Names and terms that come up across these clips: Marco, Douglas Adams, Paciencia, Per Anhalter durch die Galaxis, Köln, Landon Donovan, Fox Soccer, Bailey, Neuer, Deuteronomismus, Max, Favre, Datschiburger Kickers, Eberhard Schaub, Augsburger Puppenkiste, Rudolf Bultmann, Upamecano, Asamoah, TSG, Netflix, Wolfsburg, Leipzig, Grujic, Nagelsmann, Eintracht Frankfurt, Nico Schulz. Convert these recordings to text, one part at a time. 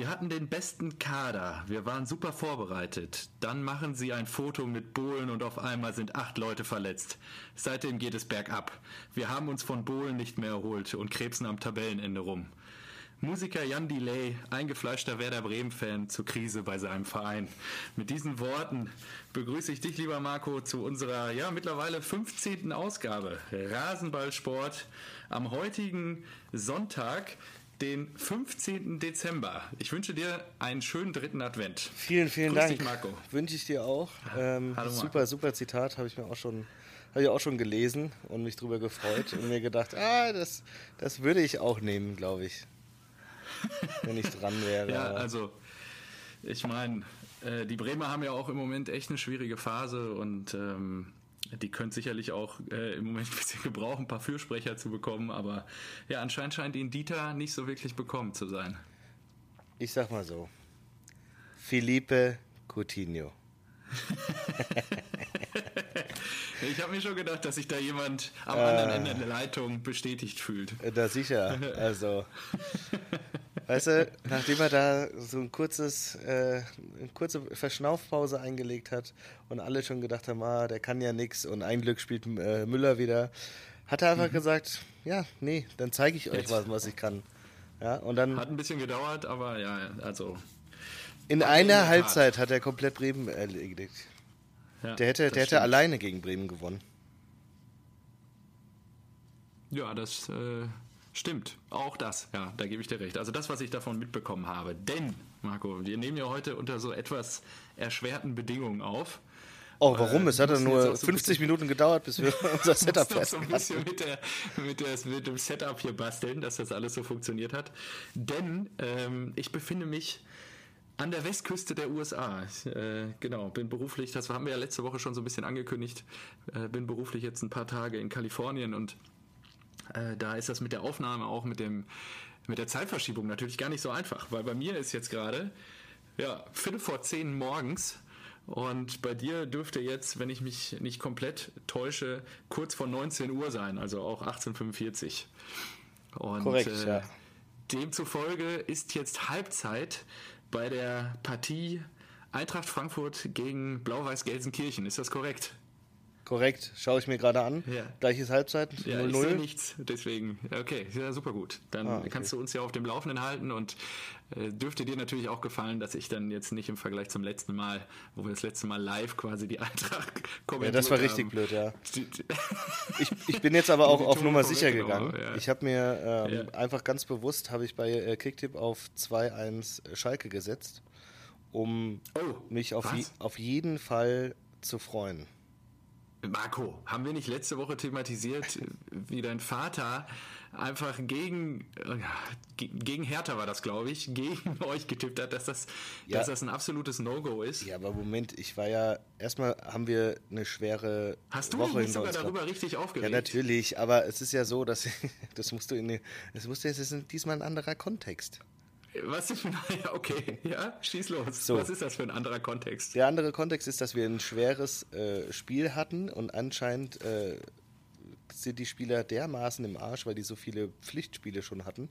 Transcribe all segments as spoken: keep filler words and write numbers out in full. Wir hatten den besten Kader, wir waren super vorbereitet. Dann machen sie ein Foto mit Bohlen und auf einmal sind acht Leute verletzt. Seitdem geht es bergab. Wir haben uns von Bohlen nicht mehr erholt und krebsen am Tabellenende rum. Musiker Jan Delay, eingefleischter Werder Bremen-Fan, zur Krise bei seinem Verein. Mit diesen Worten begrüße ich dich, lieber Marco, zu unserer ja mittlerweile fünfzehnten Ausgabe Rasenballsport am heutigen Sonntag, den fünfzehnten Dezember. Ich wünsche dir einen schönen dritten Advent. Vielen, vielen Grüß Dank. Dich, Marco. Wünsche ich dir auch. Ähm, Hallo, Marco. Super, super Zitat, habe ich mir auch schon, habe ich auch schon gelesen und mich drüber gefreut und mir gedacht, ah, das, das würde ich auch nehmen, glaube ich. Wenn ich dran wäre. Ja, also ich meine, äh, die Bremer haben ja auch im Moment echt eine schwierige Phase und ähm, die können sicherlich auch äh, im Moment ein bisschen gebrauchen, ein paar Fürsprecher zu bekommen, aber ja, anscheinend scheint ihn Dieter nicht so wirklich bekommen zu sein. Ich sag mal so, Philippe Coutinho. Ich habe mir schon gedacht, dass sich da jemand am äh, anderen Ende der Leitung bestätigt fühlt. Da sicher, also weißt du, nachdem er da so ein kurzes, äh, eine kurze Verschnaufpause eingelegt hat und alle schon gedacht haben, ah, der kann ja nichts und ein Glück spielt äh, Müller wieder, hat er einfach mhm. gesagt, ja, nee, dann zeige ich euch was, was ich kann. Ja, und dann hat ein bisschen gedauert, aber ja, also in einer Halbzeit hat er komplett Bremen erledigt. Ja, der hätte, der hätte alleine gegen Bremen gewonnen. Ja, das äh, stimmt. Auch das, ja, da gebe ich dir recht. Also das, was ich davon mitbekommen habe. Denn, Marco, wir nehmen ja heute unter so etwas erschwerten Bedingungen auf. Oh, warum? Es hat ja nur so fünfzig Minuten gedauert, bis wir unser Setup fertig hatten. So ein bisschen mit, der, mit, der, mit dem Setup hier basteln, dass das alles so funktioniert hat. Denn ähm, ich befinde mich an der Westküste der U S A. Ich, äh, genau, bin beruflich, das haben wir ja letzte Woche schon so ein bisschen angekündigt, äh, bin beruflich jetzt ein paar Tage in Kalifornien und äh, da ist das mit der Aufnahme auch mit dem mit der Zeitverschiebung natürlich gar nicht so einfach, weil bei mir ist jetzt gerade ja Viertel vor zehn morgens und bei dir dürfte jetzt, wenn ich mich nicht komplett täusche, kurz vor neunzehn Uhr sein, also auch achtzehn Uhr fünfundvierzig. Und, korrekt, äh, ja. Demzufolge ist jetzt Halbzeit bei der Partie Eintracht Frankfurt gegen Blau-Weiß-Gelsenkirchen. Ist das korrekt? Korrekt. Schaue ich mir gerade an. Ja. Gleiches Halbzeit. null null. Ja, ich sehe nichts. Deswegen. Okay, ja, super gut. Dann ah, okay. kannst du uns ja auf dem Laufenden halten und äh, dürfte dir natürlich auch gefallen, dass ich dann jetzt nicht im Vergleich zum letzten Mal, wo wir das letzte Mal live quasi die Eintracht kommentiert haben. Ja, das war richtig haben. blöd, ja. ich, ich bin jetzt aber auch auf Nummer sicher gegangen. Genau, ja. Ich habe mir ähm, ja. einfach ganz bewusst, habe ich bei äh, Kicktip auf zwei eins Schalke gesetzt, um oh, mich auf, je, auf jeden Fall zu freuen. Marco, haben wir nicht letzte Woche thematisiert, wie dein Vater einfach gegen, gegen Hertha war das, glaube ich, gegen euch getippt hat, dass das, ja. dass das ein absolutes No-Go ist? Ja, aber Moment, ich war ja, erstmal haben wir eine schwere Hast Woche hinter uns. Hast du dich sogar darüber gehabt. richtig aufgeregt? Ja, natürlich, aber es ist ja so, dass, das musst du in, das musst du, es ist diesmal ein anderer Kontext. Was ist für ein, okay, ja, schieß los. So. Was ist das für ein anderer Kontext? Der andere Kontext ist, dass wir ein schweres äh, Spiel hatten und anscheinend äh, sind die Spieler dermaßen im Arsch, weil die so viele Pflichtspiele schon hatten,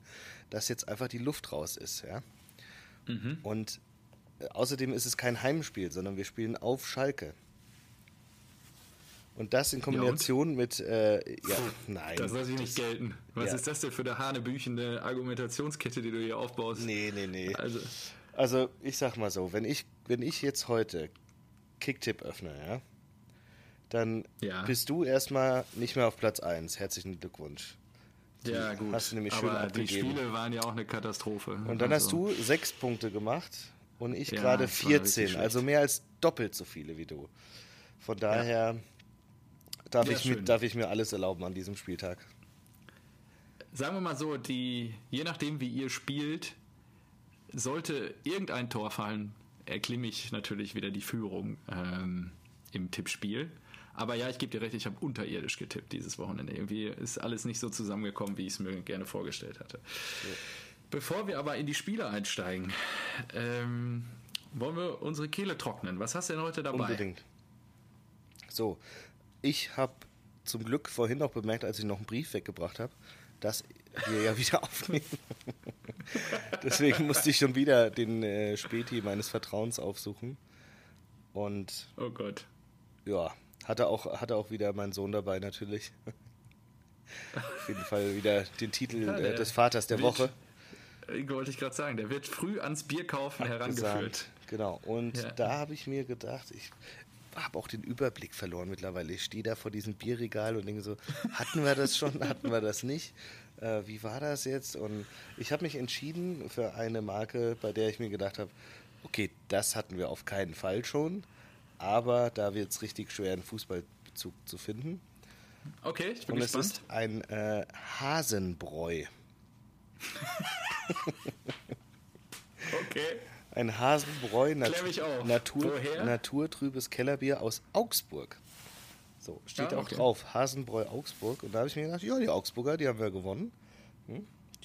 dass jetzt einfach die Luft raus ist, ja. Mhm. Und äh, außerdem ist es kein Heimspiel, sondern wir spielen auf Schalke. Und das in Kombination ja, mit, äh, ja, Puh, nein. Das lasse ich nicht gelten. Was ja. ist das denn für eine hanebüchende Argumentationskette, die du hier aufbaust? Nee, nee, nee. Also, also ich sag mal so, wenn ich, wenn ich jetzt heute Kicktip öffne, ja, dann ja. bist du erstmal nicht mehr auf Platz eins. Herzlichen Glückwunsch. Die ja, gut. Hast du nämlich schön Aber abgegeben. Die Spiele waren ja auch eine Katastrophe. Und dann also. hast du sechs Punkte gemacht und ich ja, gerade vierzehn. Also mehr als doppelt so viele wie du. Von daher... Ja. Darf, ja, ich mir, darf ich mir alles erlauben an diesem Spieltag? Sagen wir mal so, die, je nachdem, wie ihr spielt, sollte irgendein Tor fallen, erklimme ich natürlich wieder die Führung ähm, im Tippspiel. Aber ja, ich gebe dir recht, ich habe unterirdisch getippt dieses Wochenende. Irgendwie ist alles nicht so zusammengekommen, wie ich es mir gerne vorgestellt hatte. So. Bevor wir aber in die Spiele einsteigen, ähm, wollen wir unsere Kehle trocknen. Was hast du denn heute dabei? Unbedingt. So. Ich habe zum Glück vorhin noch bemerkt, als ich noch einen Brief weggebracht habe, dass wir ja wieder aufnehmen. Deswegen musste ich schon wieder den äh, Späti meines Vertrauens aufsuchen. Und oh Gott. Ja, hatte auch, hatte auch wieder meinen Sohn dabei natürlich. Auf jeden Fall wieder den Titel ja, äh, des Vaters der wird, Woche. Wollte ich gerade sagen, der wird früh ans Bier kaufen herangeführt. Genau, und ja. da habe ich mir gedacht, ich habe auch den Überblick verloren mittlerweile. Ich stehe da vor diesem Bierregal und denke so, hatten wir das schon, hatten wir das nicht? Äh, wie war das jetzt? Und ich habe mich entschieden für eine Marke, bei der ich mir gedacht habe, okay, das hatten wir auf keinen Fall schon, aber da wird es richtig schwer, einen Fußballbezug zu finden. Okay, ich bin und gespannt. Und es ist ein äh, Hasenbräu. Okay. Ein Hasenbräu, Nat- Natur, naturtrübes Kellerbier aus Augsburg. So, steht ja, auch okay. drauf, Hasenbräu Augsburg. Und da habe ich mir gedacht, ja, die Augsburger, die haben wir gewonnen.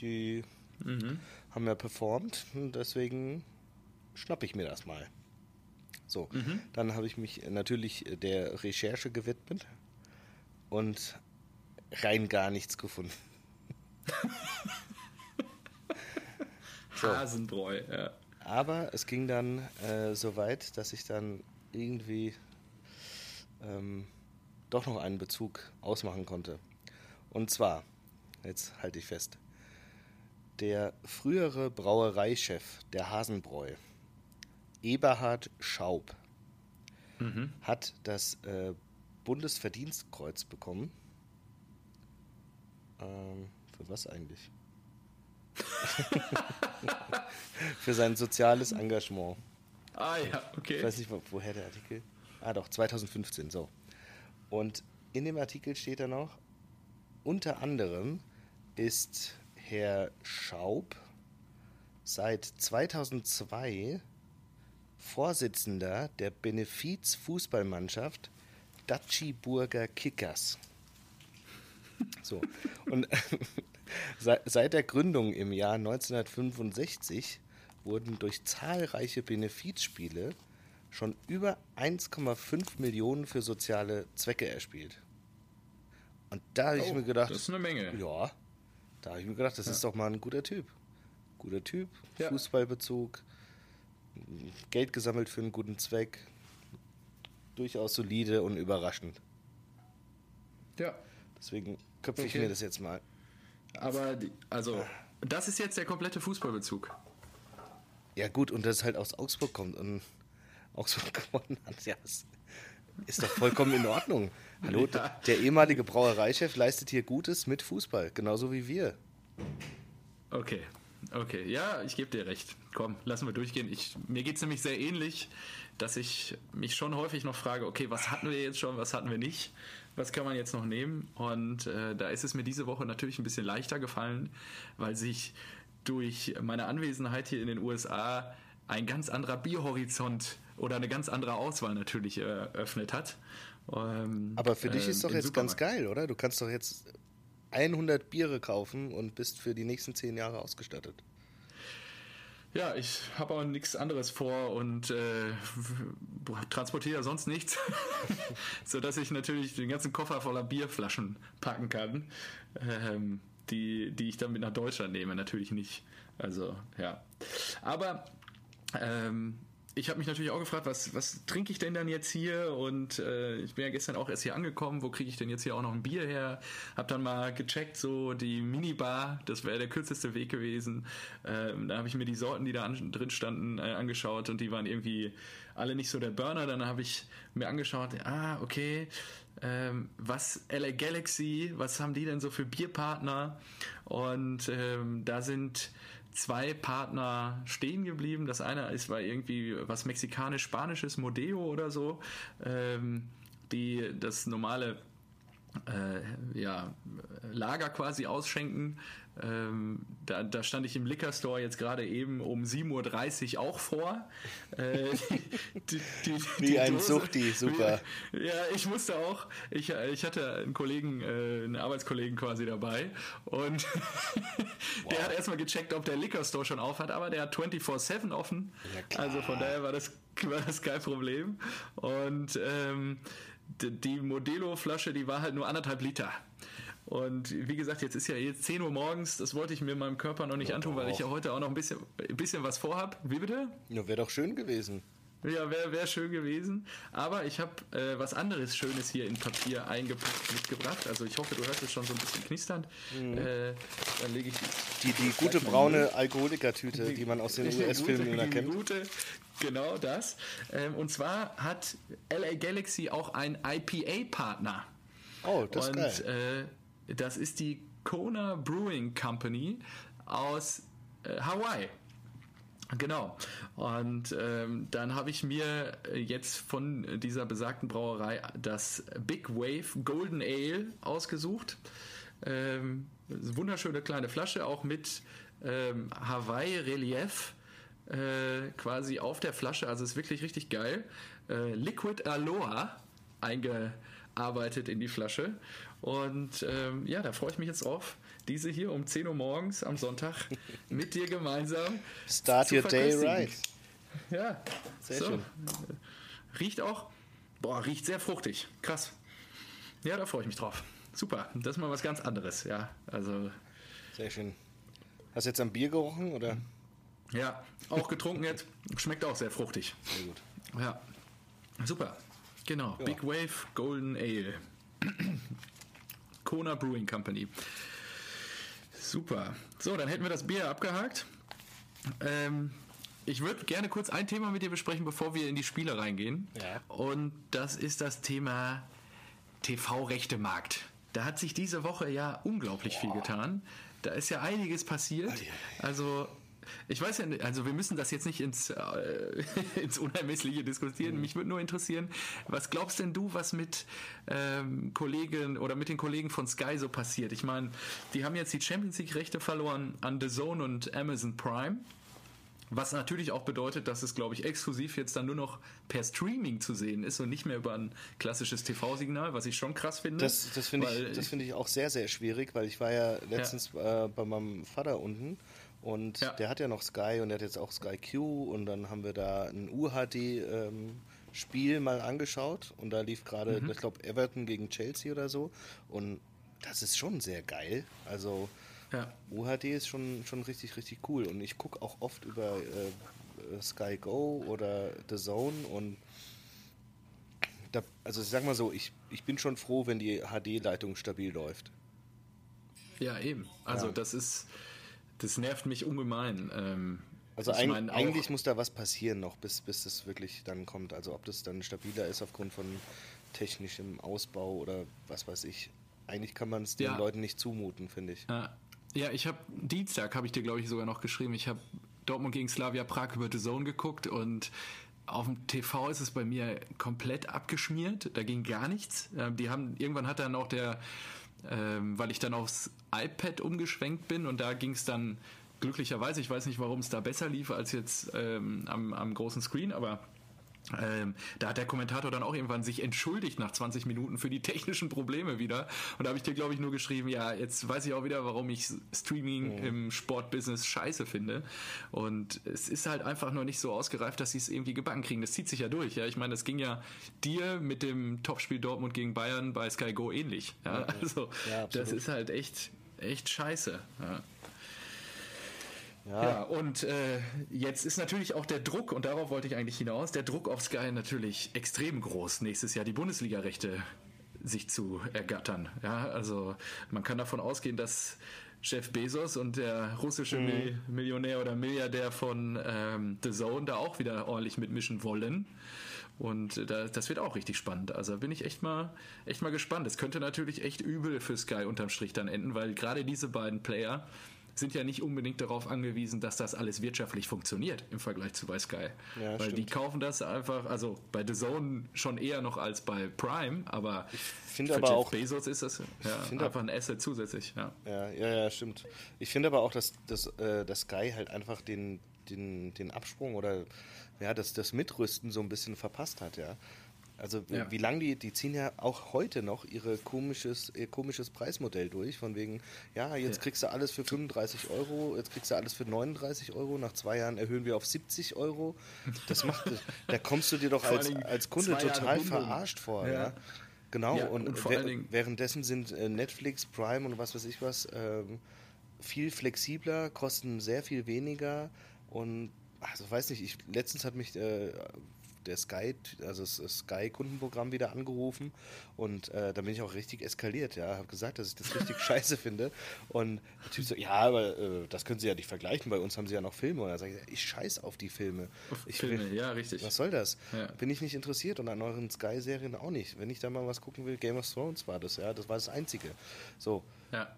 Die mhm. haben ja performt. Und deswegen schnappe ich mir das mal. So, mhm. dann habe ich mich natürlich der Recherche gewidmet und rein gar nichts gefunden. So. Hasenbräu, ja. Aber es ging dann äh, so weit, dass ich dann irgendwie ähm, doch noch einen Bezug ausmachen konnte. Und zwar, jetzt halte ich fest, der frühere Brauereichef der Hasenbräu, Eberhard Schaub, mhm. hat das äh, Bundesverdienstkreuz bekommen. Ähm, für was eigentlich? Für sein soziales Engagement. Ah ja, okay. Ich weiß nicht, woher der Artikel... Ah doch, zwanzig fünfzehn, so. Und in dem Artikel steht dann noch, unter anderem ist Herr Schaub seit zweitausendzwei Vorsitzender der Benefiz-Fußballmannschaft Datschiburger Kickers. So, und... Seit der Gründung im Jahr neunzehnhundertfünfundsechzig wurden durch zahlreiche Benefizspiele schon über eins Komma fünf Millionen für soziale Zwecke erspielt. Und da habe oh, ich mir gedacht, das ist eine Menge. Ja, da habe ich mir gedacht, das ja. ist doch mal ein guter Typ. Guter Typ, ja. Fußballbezug, Geld gesammelt für einen guten Zweck, durchaus solide und überraschend. Ja. Deswegen köpfe okay. ich mir das jetzt mal. Aber, die, also, das ist jetzt der komplette Fußballbezug. Ja gut, und dass es halt aus Augsburg kommt und Augsburg gewonnen hat, ja, ist doch vollkommen in Ordnung. Hallo, ja. der ehemalige Brauereichef leistet hier Gutes mit Fußball, genauso wie wir. Okay, okay, ja, ich gebe dir recht. Komm, lassen wir durchgehen. Ich, mir geht es nämlich sehr ähnlich, dass ich mich schon häufig noch frage, okay, was hatten wir jetzt schon, was hatten wir nicht? Was kann man jetzt noch nehmen? Und äh, da ist es mir diese Woche natürlich ein bisschen leichter gefallen, weil sich durch meine Anwesenheit hier in den U S A ein ganz anderer Bierhorizont oder eine ganz andere Auswahl natürlich eröffnet äh, hat. Ähm, Aber für dich äh, ist doch jetzt Supermarkt. Ganz geil, oder? Du kannst doch jetzt hundert Biere kaufen und bist für die nächsten zehn Jahre ausgestattet. Ja, ich habe auch nichts anderes vor und äh, transportiere sonst nichts, sodass ich natürlich den ganzen Koffer voller Bierflaschen packen kann, ähm, die, die ich dann mit nach Deutschland nehme, natürlich nicht. Also, ja. Aber ähm, ich habe mich natürlich auch gefragt, was, was trinke ich denn dann jetzt hier? Und äh, ich bin ja gestern auch erst hier angekommen, wo kriege ich denn jetzt hier auch noch ein Bier her? Hab dann mal gecheckt, so die Minibar, das wäre der kürzeste Weg gewesen. Ähm, da habe ich mir die Sorten, die da an, drin standen, äh, angeschaut und die waren irgendwie alle nicht so der Burner. Dann habe ich mir angeschaut, ah, okay, ähm, was L A Galaxy, was haben die denn so für Bierpartner? Und ähm, da sind... zwei Partner stehen geblieben. Das eine ist war irgendwie was mexikanisch-spanisches, Modeo oder so, ähm, die das normale äh, ja, Lager quasi ausschenken. Ähm, da, da stand ich im Liquor Store jetzt gerade eben um sieben Uhr dreißig auch vor. Äh, die, die, die, Wie die ein Dose. Suchti, super. Ja, ich musste auch. Ich, ich hatte einen Kollegen, äh, einen Arbeitskollegen quasi dabei und wow. der hat erstmal gecheckt, ob der Liquor Store schon auf hat, aber der hat vierundzwanzig sieben offen. Ja, also von daher war das, war das kein Problem. Und ähm, die, die Modelo-Flasche, die war halt nur anderthalb Liter. Und wie gesagt, jetzt ist ja jetzt zehn Uhr morgens, das wollte ich mir meinem Körper noch nicht ja, antun, weil auch. ich ja heute auch noch ein bisschen, ein bisschen was vorhab. Wie bitte? Ja, wäre doch schön gewesen. Ja, wäre wär schön gewesen. Aber ich habe äh, was anderes Schönes hier in Papier eingepackt mitgebracht. Also ich hoffe, du hörst es schon so ein bisschen knisternd. Mhm. Äh, dann lege ich die, die, die gute braune Alkoholikertüte, die, die man aus den U S-Filmen immer kennt. Die gute, genau das. Ähm, und zwar hat L A Galaxy auch einen I P A-Partner. Oh, das und, ist geil. Äh, das ist die Kona Brewing Company aus äh, Hawaii. Genau. Und ähm, dann habe ich mir jetzt von dieser besagten Brauerei das Big Wave Golden Ale ausgesucht. Ähm, wunderschöne kleine Flasche, auch mit ähm, Hawaii-Relief äh, quasi auf der Flasche. Also ist wirklich richtig geil. Äh, Liquid Aloha eingearbeitet in die Flasche. Und ähm, ja, da freue ich mich jetzt auf, diese hier um zehn Uhr morgens am Sonntag mit dir gemeinsam Start your day right. Ja, sehr so. schön. Riecht auch, boah, riecht sehr fruchtig. Krass. Ja, da freue ich mich drauf. Super, das ist mal was ganz anderes. Ja, also. Sehr schön. Hast du jetzt am Bier gerochen, oder? Ja, auch getrunken jetzt. Schmeckt auch sehr fruchtig. Sehr gut. Ja, super. Genau, ja. Big Wave Golden Ale. Kona Brewing Company. Super. So, dann hätten wir das Bier abgehakt. Ähm, ich würde gerne kurz ein Thema mit dir besprechen, bevor wir in die Spiele reingehen. Ja. Und das ist das Thema T V-Rechtemarkt. Da hat sich diese Woche ja unglaublich Boah. viel getan. Da ist ja einiges passiert. Also... Ich weiß ja, also wir müssen das jetzt nicht ins, äh, ins Unermessliche diskutieren. Mhm. Mich würde nur interessieren, was glaubst denn du, was mit ähm, Kollegen oder mit den Kollegen von Sky so passiert? Ich meine, die haben jetzt die Champions League-Rechte verloren an D A Z N und Amazon Prime, was natürlich auch bedeutet, dass es, glaube ich, exklusiv jetzt dann nur noch per Streaming zu sehen ist und nicht mehr über ein klassisches T V-Signal, was ich schon krass finde. Das, das finde ich, das find ich auch sehr, sehr schwierig, weil ich war ja letztens ja. Äh, bei meinem Vater unten. Und ja. der hat ja noch Sky und der hat jetzt auch Sky Q und dann haben wir da ein U H D-Spiel ähm, mal angeschaut und da lief gerade, mhm. ich glaube, Everton gegen Chelsea oder so und das ist schon sehr geil. Also ja. U H D ist schon, schon richtig, richtig cool und ich gucke auch oft über äh, Sky Go oder D A Z N und da, also ich sag mal so, ich, ich bin schon froh, wenn die H D-Leitung stabil läuft. Ja, eben. Also ja. das ist... Das nervt mich ungemein. Ähm, also ich mein, eigentlich muss da was passieren noch, bis, bis das wirklich dann kommt. Also ob das dann stabiler ist aufgrund von technischem Ausbau oder was weiß ich. Eigentlich kann man es den ja. Leuten nicht zumuten, finde ich. Ja, ich habe Dienstag, habe ich dir glaube ich sogar noch geschrieben, ich habe Dortmund gegen Slavia Prag über D A Z N geguckt und auf dem T V ist es bei mir komplett abgeschmiert. Da ging gar nichts. Die haben, irgendwann hat dann auch der... Ähm, weil ich dann aufs iPad umgeschwenkt bin und da ging es dann glücklicherweise, ich weiß nicht, warum es da besser lief als jetzt ähm, am, am großen Screen, aber ähm, da hat der Kommentator dann auch irgendwann sich entschuldigt nach zwanzig Minuten für die technischen Probleme wieder und da habe ich dir, glaube ich, nur geschrieben, ja, jetzt weiß ich auch wieder, warum ich Streaming ja. im Sportbusiness scheiße finde und es ist halt einfach noch nicht so ausgereift, dass sie es irgendwie gebacken kriegen, das zieht sich ja durch, ja, ich meine, das ging ja dir mit dem Topspiel Dortmund gegen Bayern bei Sky Go ähnlich, ja, ja, also ja, das ist halt echt, echt scheiße, ja. Ja. ja, und äh, jetzt ist natürlich auch der Druck, und darauf wollte ich eigentlich hinaus, der Druck auf Sky natürlich extrem groß, nächstes Jahr die Bundesliga-Rechte sich zu ergattern. Ja, also man kann davon ausgehen, dass Jeff Bezos und der russische mhm. Millionär oder Milliardär von ähm, D A Z N da auch wieder ordentlich mitmischen wollen. Und da, das wird auch richtig spannend. Also bin ich echt mal, echt mal gespannt. Es könnte natürlich echt übel für Sky unterm Strich dann enden, weil gerade diese beiden Player sind ja nicht unbedingt darauf angewiesen, dass das alles wirtschaftlich funktioniert im Vergleich zu bei Sky. Ja, weil stimmt. die kaufen das einfach, also bei D A Z N schon eher noch als bei Prime, aber ich finde aber Jeff auch Bezos ist das ja, einfach ein Asset zusätzlich. Ja, ja, ja, ja stimmt. Ich finde aber auch, dass, dass, äh, dass Sky halt einfach den, den, den Absprung oder ja, das, das Mitrüsten so ein bisschen verpasst hat, ja. Also ja. wie lange die, die ziehen ja auch heute noch ihre komisches, ihr komisches Preismodell durch, von wegen, ja, jetzt ja. kriegst du alles für fünfunddreißig Euro, jetzt kriegst du alles für neununddreißig Euro, nach zwei Jahren erhöhen wir auf siebzig Euro. Das macht, da kommst du dir doch als, als Kunde total verarscht vor. Ja. Ja. Genau, ja, und, und vor allen Dingen währenddessen sind äh, Netflix, Prime und was weiß ich was ähm, viel flexibler, kosten sehr viel weniger und also weiß nicht, ich letztens hat mich äh, der Sky, also das Sky-Kundenprogramm wieder angerufen und äh, da bin ich auch richtig eskaliert, ja, habe gesagt, dass ich das richtig scheiße finde und der Typ so, ja, aber äh, das können Sie ja nicht vergleichen, bei uns haben Sie ja noch Filme und dann sage ich, ich scheiß auf die Filme. Auf ich Filme, will, ja, richtig. Was soll das? Ja. Bin ich nicht interessiert und an euren Sky-Serien auch nicht. Wenn ich da mal was gucken will, Game of Thrones war das, ja, das war das Einzige. So. Ja.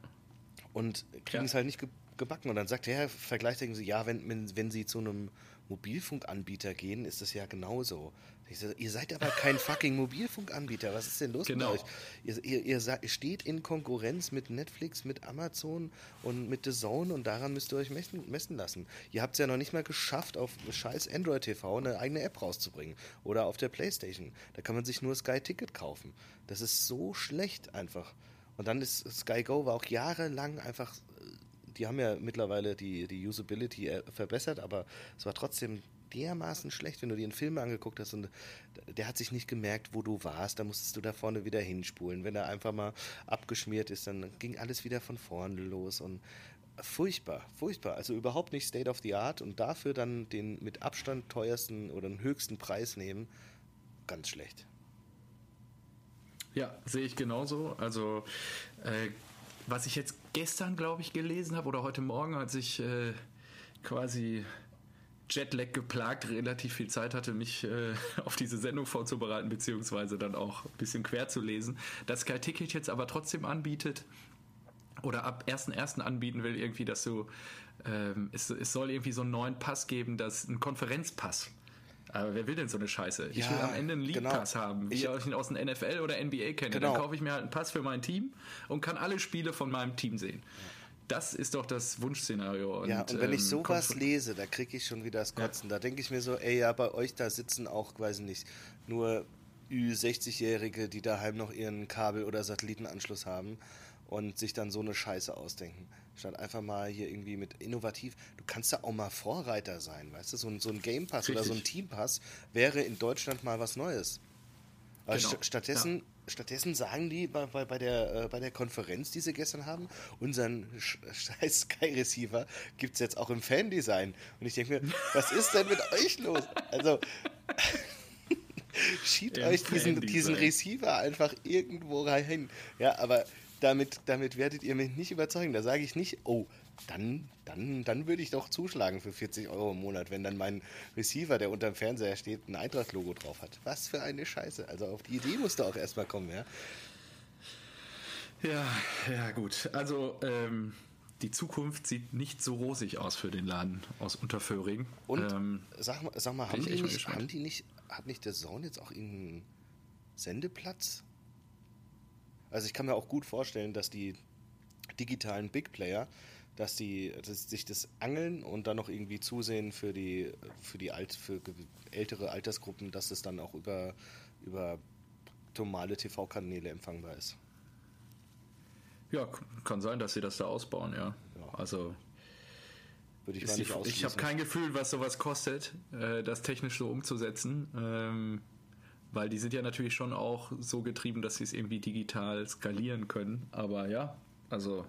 Und kriegen es ja. halt nicht ge- gebacken und dann sagt der Herr, vergleicht irgendwie, ja, wenn, wenn, wenn Sie zu einem Mobilfunkanbieter gehen, ist das ja genauso. Ich sage, ihr seid aber kein fucking Mobilfunkanbieter. Was ist denn los genau. mit euch? Ihr, ihr, ihr sa- steht in Konkurrenz mit Netflix, mit Amazon und mit The Zone und daran müsst ihr euch messen, messen lassen. Ihr habt es ja noch nicht mal geschafft, auf scheiß Android T V eine eigene App rauszubringen oder auf der Playstation. Da kann man sich nur Sky Ticket kaufen. Das ist so schlecht einfach. Und dann ist Sky Go war auch jahrelang einfach... Die haben ja mittlerweile die, die Usability verbessert, aber es war trotzdem dermaßen schlecht, wenn du dir einen Film angeguckt hast und der hat sich nicht gemerkt, wo du warst, da musstest du da vorne wieder hinspulen. Wenn er einfach mal abgeschmiert ist, dann ging alles wieder von vorne los und furchtbar, furchtbar. Also überhaupt nicht State of the Art und dafür dann den mit Abstand teuersten oder den höchsten Preis nehmen, ganz schlecht. Ja, sehe ich genauso. Also äh, was ich jetzt gestern, glaube ich, gelesen habe oder heute Morgen, als ich äh, quasi Jetlag geplagt relativ viel Zeit hatte, mich äh, auf diese Sendung vorzubereiten, beziehungsweise dann auch ein bisschen quer zu lesen, dass Sky Ticket jetzt aber trotzdem anbietet oder ab ersten Ersten anbieten will irgendwie, dass du, ähm, es, es soll irgendwie so einen neuen Pass geben, dass ein Konferenzpass. Aber wer will denn so eine Scheiße? Ich ja, will am Ende einen League-Pass genau. haben, wie ich ihn aus dem N F L oder N B A kenne. Genau. Dann kaufe ich mir halt einen Pass für mein Team und kann alle Spiele von meinem Team sehen. Das ist doch das Wunschszenario. Und, ja, und wenn ähm, ich sowas kommt, lese, da kriege ich schon wieder das Kotzen. Ja. Da denke ich mir so, ey, ja, bei euch da sitzen auch, weiß ich nicht, nur Ü sechzig-Jährige, die daheim noch ihren Kabel- oder Satellitenanschluss haben und sich dann so eine Scheiße ausdenken. Statt einfach mal hier irgendwie mit innovativ, du kannst ja auch mal Vorreiter sein, weißt du, so ein, so ein Game Pass Richtig. Oder so ein Team Pass wäre in Deutschland mal was Neues. Aber genau. st- stattdessen, ja. stattdessen sagen die bei, bei, bei, der, äh, bei der Konferenz, die sie gestern haben, unseren Sch- scheiß Sky Receiver gibt es jetzt auch im Fandesign. Und ich denke mir, was ist denn mit euch los? Also... Schiebt euch diesen, diesen Receiver einfach irgendwo rein. Ja, aber damit, damit werdet ihr mich nicht überzeugen. Da sage ich nicht, oh, dann, dann, dann würde ich doch zuschlagen für vierzig Euro im Monat, wenn dann mein Receiver, der unterm Fernseher steht, ein Eintracht-Logo drauf hat. Was für eine Scheiße. Also auf die Idee musst du auch erstmal kommen, ja. Ja, ja, gut. Also, ähm, die Zukunft sieht nicht so rosig aus für den Laden aus Unterföhring. Und ähm, sag, sag mal, haben die, nicht, haben die nicht, hat nicht der Sound jetzt auch irgendeinen Sendeplatz? Also ich kann mir auch gut vorstellen, dass die digitalen Big Player, dass die dass sich das angeln und dann noch irgendwie zusehen für die für die alt, für ältere Altersgruppen, dass es dann auch über, über normale T V-Kanäle empfangbar ist. Ja, kann sein, dass sie das da ausbauen, ja. ja. Also würde ich mal nicht ausschließen. Ich habe kein Gefühl, was sowas kostet, äh, das technisch so umzusetzen, ähm, weil die sind ja natürlich schon auch so getrieben, dass sie es irgendwie digital skalieren können. Aber ja, also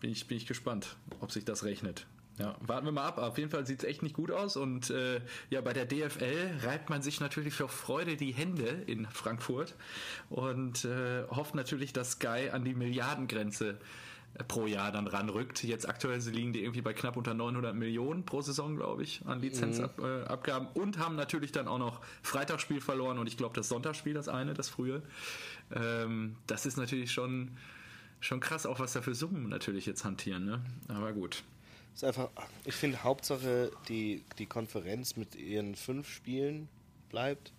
bin ich, bin ich gespannt, ob sich das rechnet. Ja, warten wir mal ab. Auf jeden Fall sieht es echt nicht gut aus. Und äh, ja, bei der D F L reibt man sich natürlich vor Freude die Hände in Frankfurt und äh, hofft natürlich, dass Sky an die Milliardengrenze pro Jahr dann ranrückt. Jetzt aktuell liegen die irgendwie bei knapp unter neunhundert Millionen pro Saison, glaube ich, an Lizenzabgaben mhm. äh, und haben natürlich dann auch noch Freitagsspiel verloren und ich glaube das Sonntagsspiel, das eine, das frühe. Ähm, das ist natürlich schon, schon krass, auch was da für Summen natürlich jetzt hantieren, ne? Aber gut. Ist einfach, ich finde Hauptsache die, die Konferenz mit ihren fünf Spielen bleibt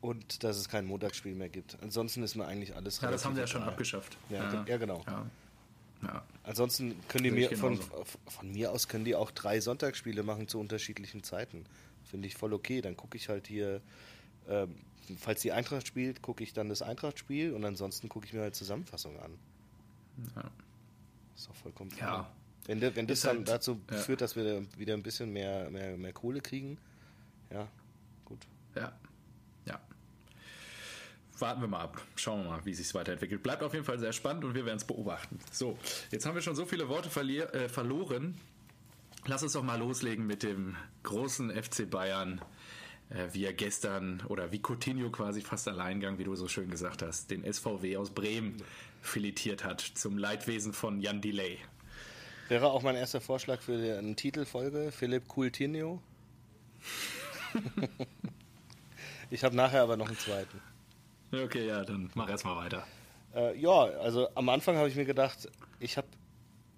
und dass es kein Montagsspiel mehr gibt. Ansonsten ist mir eigentlich alles Ja, das haben sie ja schon abgeschafft. Ja, ja. ja genau. Ja. Ja. Ansonsten können die mir von, von mir aus können die auch drei Sonntagsspiele machen zu unterschiedlichen Zeiten. Finde ich voll okay. Dann gucke ich halt hier, ähm, falls die Eintracht spielt, gucke ich dann das Eintracht-Spiel und ansonsten gucke ich mir halt Zusammenfassung an. Ja. Ist doch vollkommen fair. Ja. Wenn, de, wenn das dann halt, dazu ja. führt, dass wir wieder ein bisschen mehr, mehr, mehr Kohle kriegen, ja, gut. Ja, ja. warten wir mal ab. Schauen wir mal, wie es sich weiterentwickelt. Bleibt auf jeden Fall sehr spannend und wir werden es beobachten. So, jetzt haben wir schon so viele Worte verlier- äh, verloren. Lass uns doch mal loslegen mit dem großen F C Bayern, äh, wie er gestern, oder wie Coutinho quasi fast Alleingang, wie du so schön gesagt hast, den S V W aus Bremen filetiert hat, zum Leidwesen von Jan Delay. Wäre auch mein erster Vorschlag für eine Titelfolge, Philippe Coutinho. Ich habe nachher aber noch einen zweiten. Okay, ja, dann mach erstmal weiter. Äh, ja, also am Anfang habe ich mir gedacht, ich habe...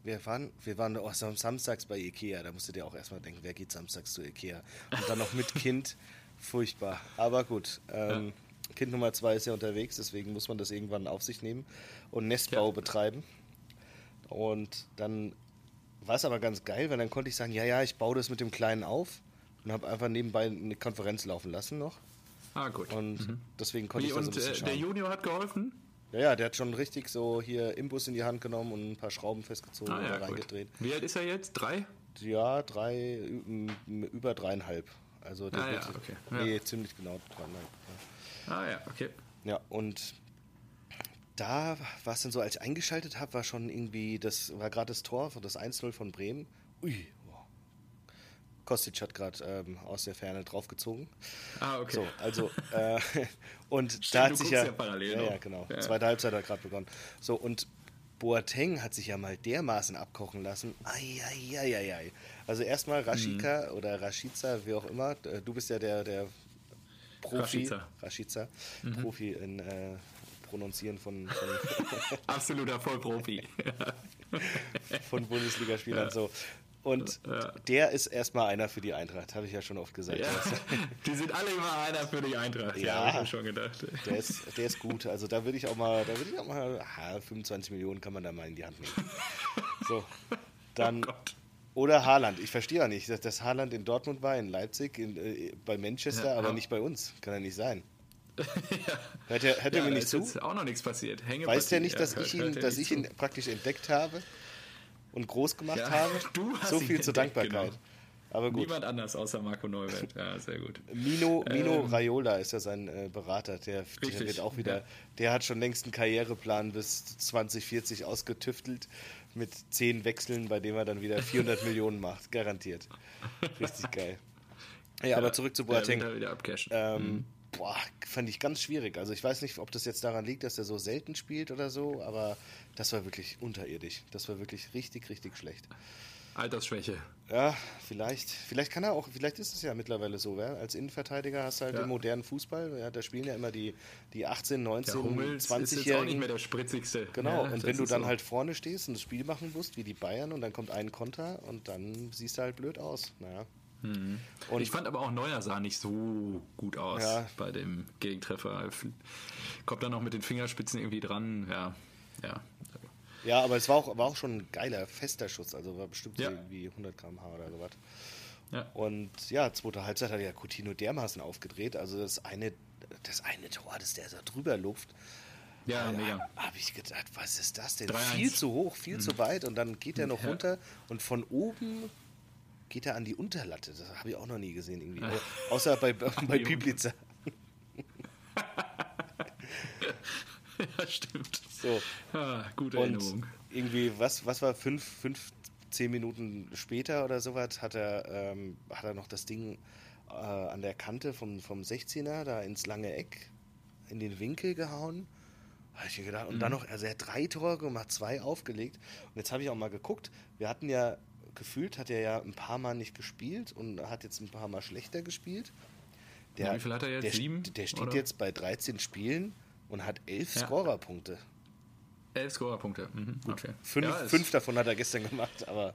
Wir waren, wir waren auch samstags bei Ikea, da musst du dir auch erstmal denken, wer geht samstags zu Ikea? Und dann noch mit Kind, furchtbar. Aber gut, ähm, ja. Kind Nummer zwei ist ja unterwegs, deswegen muss man das irgendwann auf sich nehmen und Nestbau ja. betreiben. Und dann war es aber ganz geil, weil dann konnte ich sagen, ja, ja, ich baue das mit dem Kleinen auf und habe einfach nebenbei eine Konferenz laufen lassen noch. Ah, gut. Und mhm. deswegen konnte Wie, ich das und, ein bisschen schauen. Und der Junior hat geholfen? Ja, ja, der hat schon richtig so hier Imbus in die Hand genommen und ein paar Schrauben festgezogen ah, ja, und reingedreht. Gut. Wie alt ist er jetzt? Drei? Ja, drei, über dreieinhalb. Also das ah, ja, okay. Nee, ja. ziemlich genau dreieinhalb. Ja. Ah ja, okay. Ja, und da war es dann so, als ich eingeschaltet habe, war schon irgendwie, das war gerade das Tor, das eins null von Bremen. Ui, Kostic hat gerade ähm, aus der Ferne draufgezogen. Ah, okay. So, also, äh, und Stimmt, da hat sich ja... ja, parallel ja, ja genau. Ja. Zweite Halbzeit hat gerade begonnen. So, und Boateng hat sich ja mal dermaßen abkochen lassen. Eieieiei. Also erstmal Rashica mhm. oder Rashica, wie auch immer. Du bist ja der, der Profi. Rashica. Rashica. Mhm. Profi in äh, Prononzieren von... von Absoluter Vollprofi. von Bundesligaspielern ja. so. Und ja. der ist erstmal einer für die Eintracht, habe ich ja schon oft gesagt. Ja. Die sind alle immer einer für die Eintracht, ja, ja habe ich mir schon gedacht. Der ist, der ist gut, also da würde ich auch mal, da würde ich auch mal, aha, fünfundzwanzig Millionen kann man da mal in die Hand nehmen. So, dann, oh oder Haaland, ich verstehe ja nicht, dass, dass Haaland in Dortmund war, in Leipzig, in, äh, bei Manchester, ja, aber ja. nicht bei uns, kann ja nicht sein. ja. Hört er, hört ja, er mir nicht zu? Ist auch noch nichts passiert. Hänge Weiß der nicht, dass ja, ich, ihn, dass ich ihn praktisch entdeckt habe? Und groß gemacht ja, habe. Du hast so viel entdeckt, zur Dankbarkeit. Genau. Aber gut. Niemand anders außer Marco Neuwert. Ja, sehr gut. Mino, Mino ähm, Raiola ist ja sein äh, Berater. Der, der wird auch wieder. Ja. Der hat schon längst einen Karriereplan bis zwanzig vierzig ausgetüftelt mit zehn Wechseln, bei dem er dann wieder vierhundert Millionen macht, garantiert. Richtig geil. Ja, ja, aber zurück zu Boateng. Ja, wieder abcashen. Ähm, mhm. Boah, fand ich ganz schwierig. Also ich weiß nicht, ob das jetzt daran liegt, dass er so selten spielt oder so, aber das war wirklich unterirdisch. Das war wirklich richtig, richtig schlecht. Altersschwäche. Ja, vielleicht. Vielleicht kann er auch, vielleicht ist es ja mittlerweile so, ja? Als Innenverteidiger hast du halt ja. den modernen Fußball, ja, da spielen ja immer die, die achtzehn, neunzehn, Hummels zwanzigjährigen. Hummels ist jetzt auch nicht mehr der Spritzigste. Genau, ja, und wenn du dann so. halt vorne stehst und das Spiel machen musst, wie die Bayern, und dann kommt ein Konter und dann siehst du halt blöd aus. Naja. Hm. Und ich fand aber auch Neuer sah nicht so gut aus ja. bei dem Gegentreffer. Kommt dann noch mit den Fingerspitzen irgendwie dran. Ja, ja. ja aber es war auch, war auch schon ein geiler, fester Schuss. Also war bestimmt ja. irgendwie hundert Kilometer pro Stunde oder sowas. Ja. Und ja, zweite Halbzeit hat ja Coutinho dermaßen aufgedreht. Also das eine, das eine Tor, das der so drüber luft. Ja, mega. Habe ich gedacht, was ist das denn? drei eins. Viel zu hoch, viel mhm. zu weit. Und dann geht er noch ja. runter und von oben... geht er an die Unterlatte? Das habe ich auch noch nie gesehen irgendwie. Also, außer bei, bei Piplitzer. ja, stimmt. So. Ah, gute und Erinnerung. Irgendwie, was, was war fünf, fünf, zehn Minuten später oder sowas, hat er, ähm, hat er noch das Ding äh, an der Kante vom, vom sechzehner da ins lange Eck, in den Winkel gehauen. Habe ich mir gedacht. Und mhm. dann noch, also er hat drei Tore gemacht, zwei aufgelegt. Und jetzt habe ich auch mal geguckt, wir hatten ja gefühlt hat er ja ein paar Mal nicht gespielt und hat jetzt ein paar Mal schlechter gespielt. Der, wie viel hat er jetzt? Der, Sieben? Der steht oder? Jetzt bei dreizehn Spielen und hat elf ja. Scorerpunkte. Elf Scorerpunkte, mhm. Gut. Okay. Fünf, ja, fünf davon hat er gestern gemacht, aber...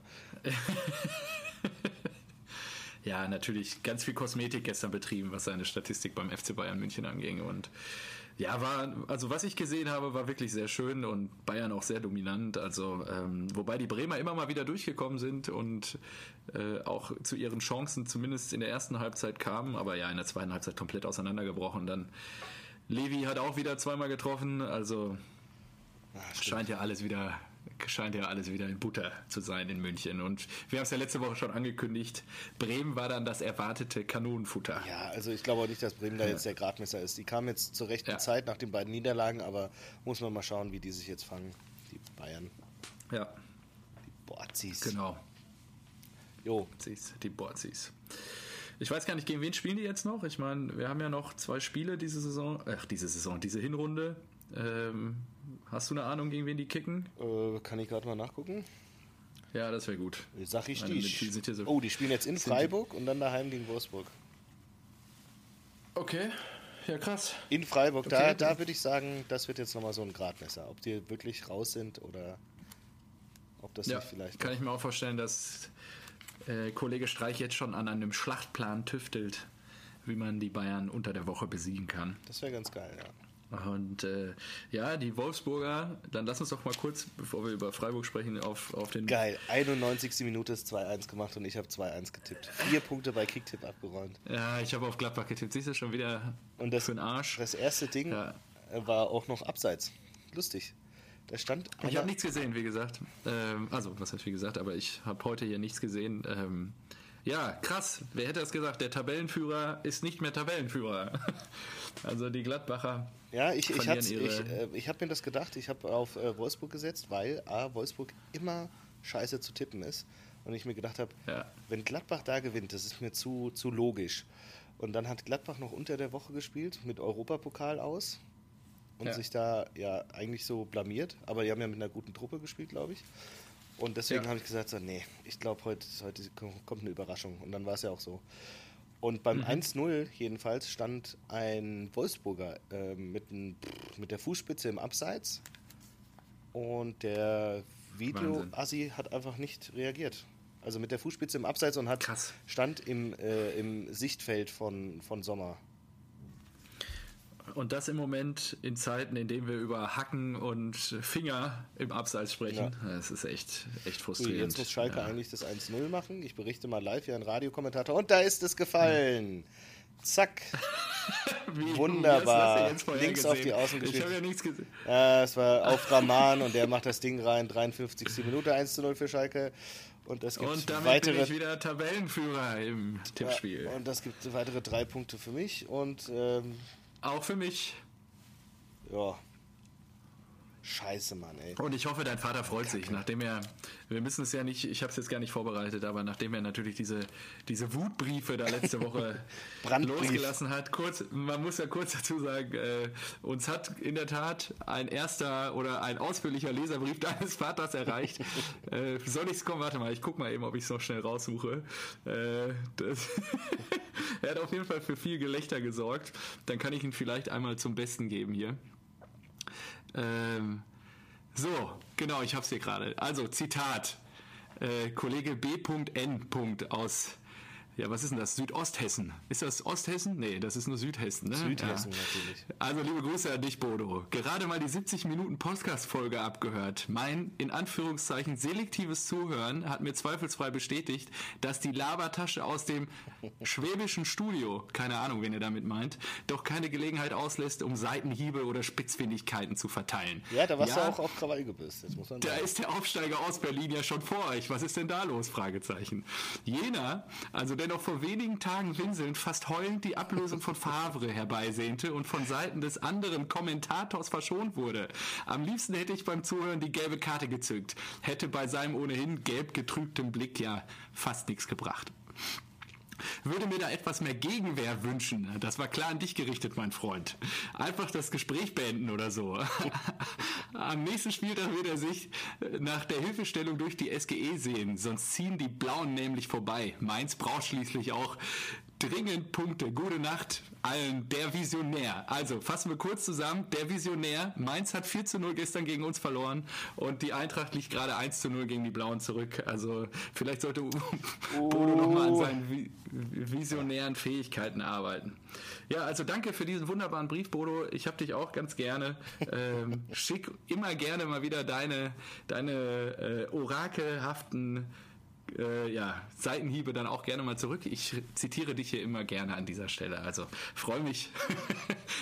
ja, natürlich ganz viel Kosmetik gestern betrieben, was seine Statistik beim F C Bayern München anging. Und ja, war, also was ich gesehen habe, war wirklich sehr schön und Bayern auch sehr dominant. Also ähm, wobei die Bremer immer mal wieder durchgekommen sind und äh, auch zu ihren Chancen zumindest in der ersten Halbzeit kamen, aber ja in der zweiten Halbzeit komplett auseinandergebrochen. Dann Levi hat auch wieder zweimal getroffen, also Ach, scheint ja alles wieder scheint ja alles wieder in Butter zu sein in München. Und wir haben es ja letzte Woche schon angekündigt, Bremen war dann das erwartete Kanonenfutter. Ja, also ich glaube auch nicht, dass Bremen da jetzt der Gradmesser ist. Die kamen jetzt zur rechten ja. Zeit nach den beiden Niederlagen, aber muss man mal schauen, wie die sich jetzt fangen, die Bayern. Ja. Die Boazis. Genau. Jo. Die Boazis. Ich weiß gar nicht, gegen wen spielen die jetzt noch? Ich meine, wir haben ja noch zwei Spiele diese Saison, ach diese Saison, diese Hinrunde. Ähm, hast du eine Ahnung, gegen wen die kicken? Äh, kann ich gerade mal nachgucken. Ja, das wäre gut. Sag ich die. So oh, die spielen jetzt in Freiburg und dann daheim gegen Wolfsburg. Okay, ja krass. In Freiburg, okay. da, da würde ich sagen, das wird jetzt nochmal so ein Gradmesser. Ob die wirklich raus sind oder ob das ja, nicht vielleicht... kann ich mir auch vorstellen, dass äh, Kollege Streich jetzt schon an einem Schlachtplan tüftelt, wie man die Bayern unter der Woche besiegen kann. Das wäre ganz geil, ja. Und äh, ja, die Wolfsburger, dann lass uns doch mal kurz, bevor wir über Freiburg sprechen, auf, auf den... Geil, einundneunzigste Minute ist zwei eins gemacht und ich habe zwei eins getippt. Vier Punkte bei Kicktip abgeräumt. Ja, ich habe auf Gladbach getippt. Siehst du, schon wieder und das, für den Arsch. Das erste Ding ja. war auch noch abseits. Lustig. Da stand ich habe nichts gesehen, wie gesagt. Ähm, also, was heißt wie gesagt, aber ich habe heute hier nichts gesehen. Ähm, ja, krass. Wer hätte das gesagt? Der Tabellenführer ist nicht mehr Tabellenführer. Also die Gladbacher... Ja, ich, ich, ich, äh, ich habe mir das gedacht, ich habe auf äh, Wolfsburg gesetzt, weil A, Wolfsburg immer scheiße zu tippen ist und ich mir gedacht habe, ja. wenn Gladbach da gewinnt, das ist mir zu, zu logisch. Und dann hat Gladbach noch unter der Woche gespielt, mit Europapokal aus und ja. sich da ja eigentlich so blamiert, aber die haben ja mit einer guten Truppe gespielt, glaube ich. Und deswegen ja. habe ich gesagt, so, nee, ich glaube, heute, heute kommt eine Überraschung und dann war es ja auch so. Und beim mhm. eins null jedenfalls stand ein Wolfsburger äh, mit, ein, mit der Fußspitze im Abseits und der Video-Assi hat einfach nicht reagiert. Also mit der Fußspitze im Abseits und hat Krass. stand im, äh, im Sichtfeld von, von Sommer. Und das im Moment in Zeiten, in denen wir über Hacken und Finger im Abseits sprechen. Ja. Das ist echt, echt frustrierend. Jetzt muss Schalke ja. eigentlich das eins null machen. Ich berichte mal live hier einen Radiokommentator. Und da ist es gefallen. Ja. Zack. Wie, Wunderbar. Links gesehen. Auf die Außen gespielt. Ich habe ja nichts gesehen. Ja, es war auf Rahman und der macht das Ding rein. dreiundfünfzigste Minute eins zu null für Schalke. Und, das gibt und damit weitere bin ich wieder Tabellenführer im Tippspiel. Ja, und das gibt weitere drei Punkte für mich. Und... Ähm, auch für mich. Ja. Scheiße, Mann, ey. Und ich hoffe, dein Vater freut sich, nachdem er, wir müssen es ja nicht, ich habe es jetzt gar nicht vorbereitet, aber nachdem er natürlich diese, diese Wutbriefe da letzte Woche losgelassen hat, kurz, man muss ja kurz dazu sagen, äh, uns hat in der Tat ein erster oder ein ausführlicher Leserbrief deines Vaters erreicht. äh, soll ich es kommen? Warte mal, ich guck mal eben, ob ich es noch schnell raussuche. Äh, das er hat auf jeden Fall für viel Gelächter gesorgt. Dann kann ich ihn vielleicht einmal zum Besten geben hier. Ähm, so, genau, ich hab's hier gerade. Also, Zitat, äh, Kollege B N aus, ja, was ist denn das? Südosthessen. Ist das Osthessen? Nee, das ist nur Südhessen, ne? Südhessen, ja. natürlich. Also, liebe Grüße an dich, Bodo. Gerade mal die siebzig Minuten Podcast-Folge abgehört. Mein, in Anführungszeichen, selektives Zuhören hat mir zweifelsfrei bestätigt, dass die Labertasche aus dem schwäbischen Studio, keine Ahnung, wen ihr damit meint, doch keine Gelegenheit auslässt, um Seitenhiebe oder Spitzfindigkeiten zu verteilen. Ja, da warst ja, du auch auf Krawall gebürstet. Jetzt muss man da sagen. Ist der Aufsteiger aus Berlin ja schon vor euch. Was ist denn da los? Fragezeichen. Jena, also der noch vor wenigen Tagen winselnd, fast heulend die Ablösung von Favre herbeisehnte und von Seiten des anderen Kommentators verschont wurde. Am liebsten hätte ich beim Zuhören die gelbe Karte gezückt. Hätte bei seinem ohnehin gelb getrübten Blick ja fast nichts gebracht. Würde mir da etwas mehr Gegenwehr wünschen. Das war klar an dich gerichtet, mein Freund. Einfach das Gespräch beenden oder so. Am nächsten Spieltag wird er sich nach der Hilfestellung durch die S G E sehen. Sonst ziehen die Blauen nämlich vorbei. Mainz braucht schließlich auch dringend Punkte. Gute Nacht allen. Der Visionär. Also, fassen wir kurz zusammen. Der Visionär. Mainz hat vier zu null gestern gegen uns verloren und die Eintracht liegt gerade eins zu null gegen die Blauen zurück. Also, vielleicht sollte oh. Bodo nochmal an seinen visionären Fähigkeiten arbeiten. Ja, also danke für diesen wunderbaren Brief, Bodo. Ich habe dich auch ganz gerne. Ähm, schick immer gerne mal wieder deine, deine äh, orakelhaften Äh, ja, Seitenhiebe dann auch gerne mal zurück. Ich zitiere dich hier immer gerne an dieser Stelle. Also freue mich.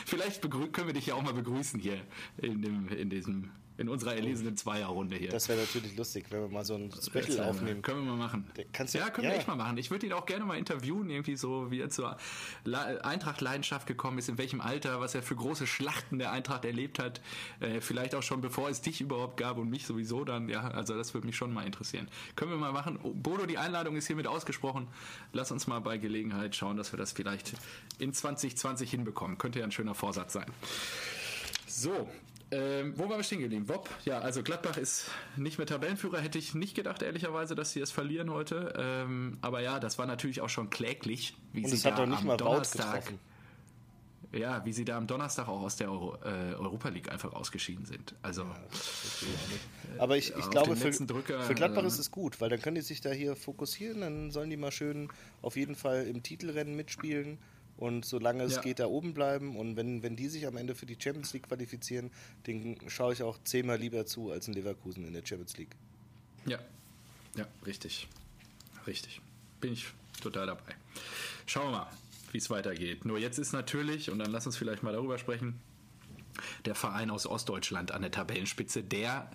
Vielleicht begrü- können wir dich ja auch mal begrüßen hier in, dem, in diesem In unserer erlesenen Zweierrunde hier. Das wäre natürlich lustig, wenn wir mal so ein Special aufnehmen. Können wir mal machen. Kannst du, ja, können ja. wir echt mal machen. Ich würde ihn auch gerne mal interviewen, irgendwie so, wie er zur Eintracht-Leidenschaft gekommen ist, in welchem Alter, was er für große Schlachten der Eintracht erlebt hat. Äh, vielleicht auch schon bevor es dich überhaupt gab und mich sowieso dann. Ja, also das würde mich schon mal interessieren. Können wir mal machen. Bodo, die Einladung ist hiermit ausgesprochen. Lass uns mal bei Gelegenheit schauen, dass wir das vielleicht in zwanzig zwanzig hinbekommen. Könnte ja ein schöner Vorsatz sein. So. Ähm, wo waren wir stehen geblieben? Wob, ja, also Gladbach ist nicht mehr Tabellenführer, hätte ich nicht gedacht, ehrlicherweise, dass sie es verlieren heute. Ähm, aber ja, das war natürlich auch schon kläglich, wie Und sie da am Donnerstag, ja, wie sie da am Donnerstag auch aus der Euro, äh, Europa League einfach ausgeschieden sind. Also, ja, äh, aber ich, ich glaube, für, Drücker, für Gladbach äh, ist es gut, weil dann können die sich da hier fokussieren, dann sollen die mal schön auf jeden Fall im Titelrennen mitspielen. Und solange es ja. geht, da oben bleiben. Und wenn, wenn die sich am Ende für die Champions League qualifizieren, den schaue ich auch zehnmal lieber zu als in Leverkusen in der Champions League. Ja, ja, richtig. Richtig. Bin ich total dabei. Schauen wir mal, wie es weitergeht. Nur jetzt ist natürlich, und dann lass uns vielleicht mal darüber sprechen, der Verein aus Ostdeutschland an der Tabellenspitze, der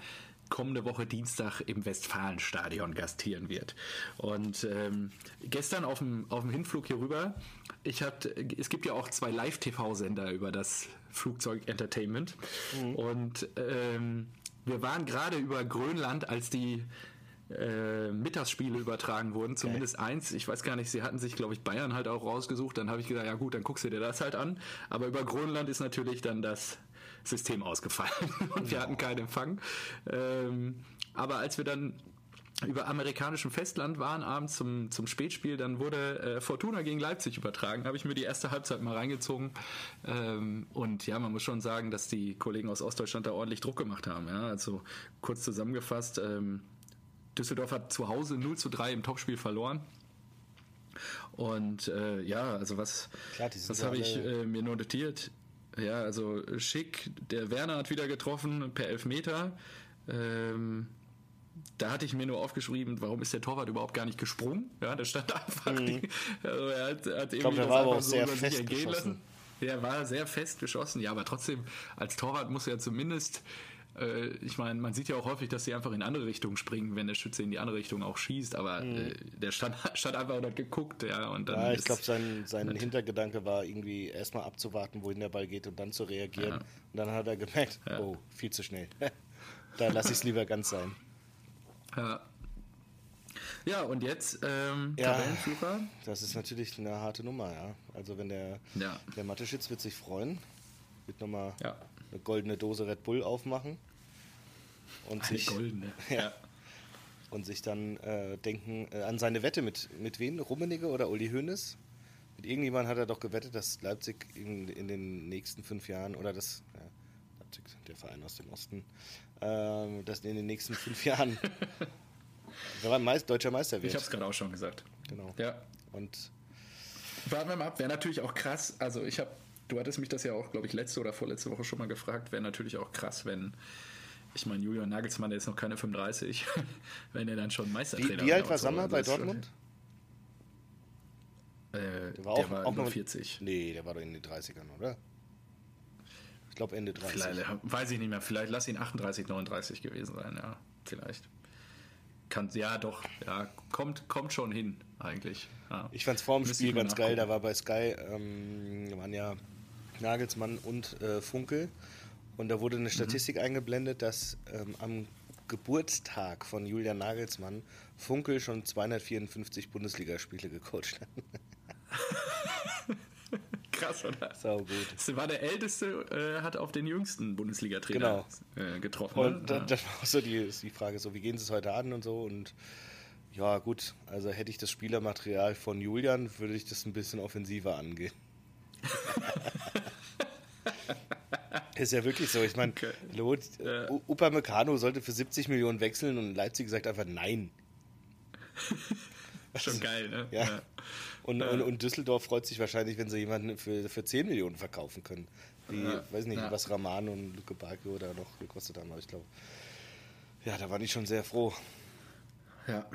kommende Woche Dienstag im Westfalenstadion gastieren wird. Und ähm, gestern auf dem, auf dem Hinflug hier rüber, ich hab, es gibt ja auch zwei Live-T V-Sender über das Flugzeug-Entertainment. Mhm. Und ähm, wir waren gerade über Grönland, als die äh, Mittagsspiele übertragen wurden, zumindest okay. eins. Ich weiß gar nicht, sie hatten sich, glaube ich, Bayern halt auch rausgesucht. Dann habe ich gesagt, ja gut, dann guckst du dir das halt an. Aber über Grönland ist natürlich dann das System ausgefallen und wir hatten keinen Empfang. Ähm, aber als wir dann über amerikanischem Festland waren, abends zum, zum Spätspiel, dann wurde äh, Fortuna gegen Leipzig übertragen. Habe ich mir die erste Halbzeit mal reingezogen. Ähm, und ja, man muss schon sagen, dass die Kollegen aus Ostdeutschland da ordentlich Druck gemacht haben. Ja? Also kurz zusammengefasst, ähm, Düsseldorf hat zu Hause null zu drei im Topspiel verloren. Und äh, ja, also was, was habe ich äh, mir notiert? Ja, also Schick, der Werner hat wieder getroffen per Elfmeter. Ähm, da hatte ich mir nur aufgeschrieben, warum ist der Torwart überhaupt gar nicht gesprungen? Ja, der stand einfach. Mhm. Die, also er hat, hat ich glaube, der war aber auch so sehr fest geschossen. Der war sehr fest geschossen. Ja, aber trotzdem, als Torwart muss er zumindest, äh, ich meine, man sieht ja auch häufig, dass sie einfach in andere Richtungen springen, wenn der Schütze in die andere Richtung auch schießt. Aber mhm. äh, der stand, stand einfach und hat geguckt. Ja, und dann ja ich glaube, sein, sein Hintergedanke war irgendwie erstmal abzuwarten, wohin der Ball geht und dann zu reagieren. Ja. Und dann hat er gemerkt, ja. oh, viel zu schnell. Da lasse ich es lieber ganz sein. Ja, ja und jetzt ähm, ja, Tabellenführer. Das ist natürlich eine harte Nummer. Ja. Also wenn der, ja. der Mateschitz wird sich freuen, wird nochmal ja. eine goldene Dose Red Bull aufmachen und eine sich goldene. Ja, und sich dann äh, denken äh, an seine Wette mit, mit wen? Rummenigge oder Uli Hoeneß? Mit irgendjemand hat er doch gewettet, dass Leipzig in, in den nächsten fünf Jahren oder das ja, Leipzig, der Verein aus dem Osten, äh, dass in den nächsten fünf Jahren der Meist, deutscher Meister wird. Ich habe es gerade auch schon gesagt. Genau. Ja. Und warten wir mal ab. Wäre natürlich auch krass. Also ich habe, du hattest mich das ja auch, glaube ich, letzte oder vorletzte Woche schon mal gefragt. Wäre natürlich auch krass, wenn ich meine, Julian Nagelsmann, der ist noch keine fünfunddreißig, wenn er dann schon Meistertrainer ist. Wie alt war Sammer bei Dortmund? Äh, der war, der auch, war auch noch vierzig. Nee, der war doch in den dreißigern, oder? Ich glaube Ende dreißig. Vielleicht, weiß ich nicht mehr. Vielleicht lass ihn achtunddreißig, neununddreißig gewesen sein. Ja, vielleicht. Kann, ja, doch. Ja, kommt, kommt schon hin, eigentlich. Ja. Ich fand es vor dem Spiel ganz geil. Da war bei Sky, ähm, waren ja Nagelsmann und äh, Funkel. Und da wurde eine Statistik mhm. eingeblendet, dass ähm, am Geburtstag von Julian Nagelsmann Funkel schon zweihundertvierundfünfzig Bundesligaspiele gecoacht hat. Krass, oder? Sau gut. Das war der Älteste, äh, hat auf den jüngsten Bundesliga-Trainer genau. äh, getroffen. Und dann, dann war auch so die, die Frage, so wie gehen sie es heute an und so. Und ja gut, also hätte ich das Spielermaterial von Julian, würde ich das ein bisschen offensiver angehen. Ist ja wirklich so. Ich meine, okay. äh, Upamecano sollte für siebzig Millionen wechseln und Leipzig sagt einfach nein. Schon also, geil, ne? Ja. ja. Und, ja. Und, und Düsseldorf freut sich wahrscheinlich, wenn sie jemanden für, für zehn Millionen verkaufen können. Wie, ja. weiß nicht, ja. was Rahman und Luke Bakio da noch gekostet haben, aber ich glaube, ja, da waren die schon sehr froh. Ja.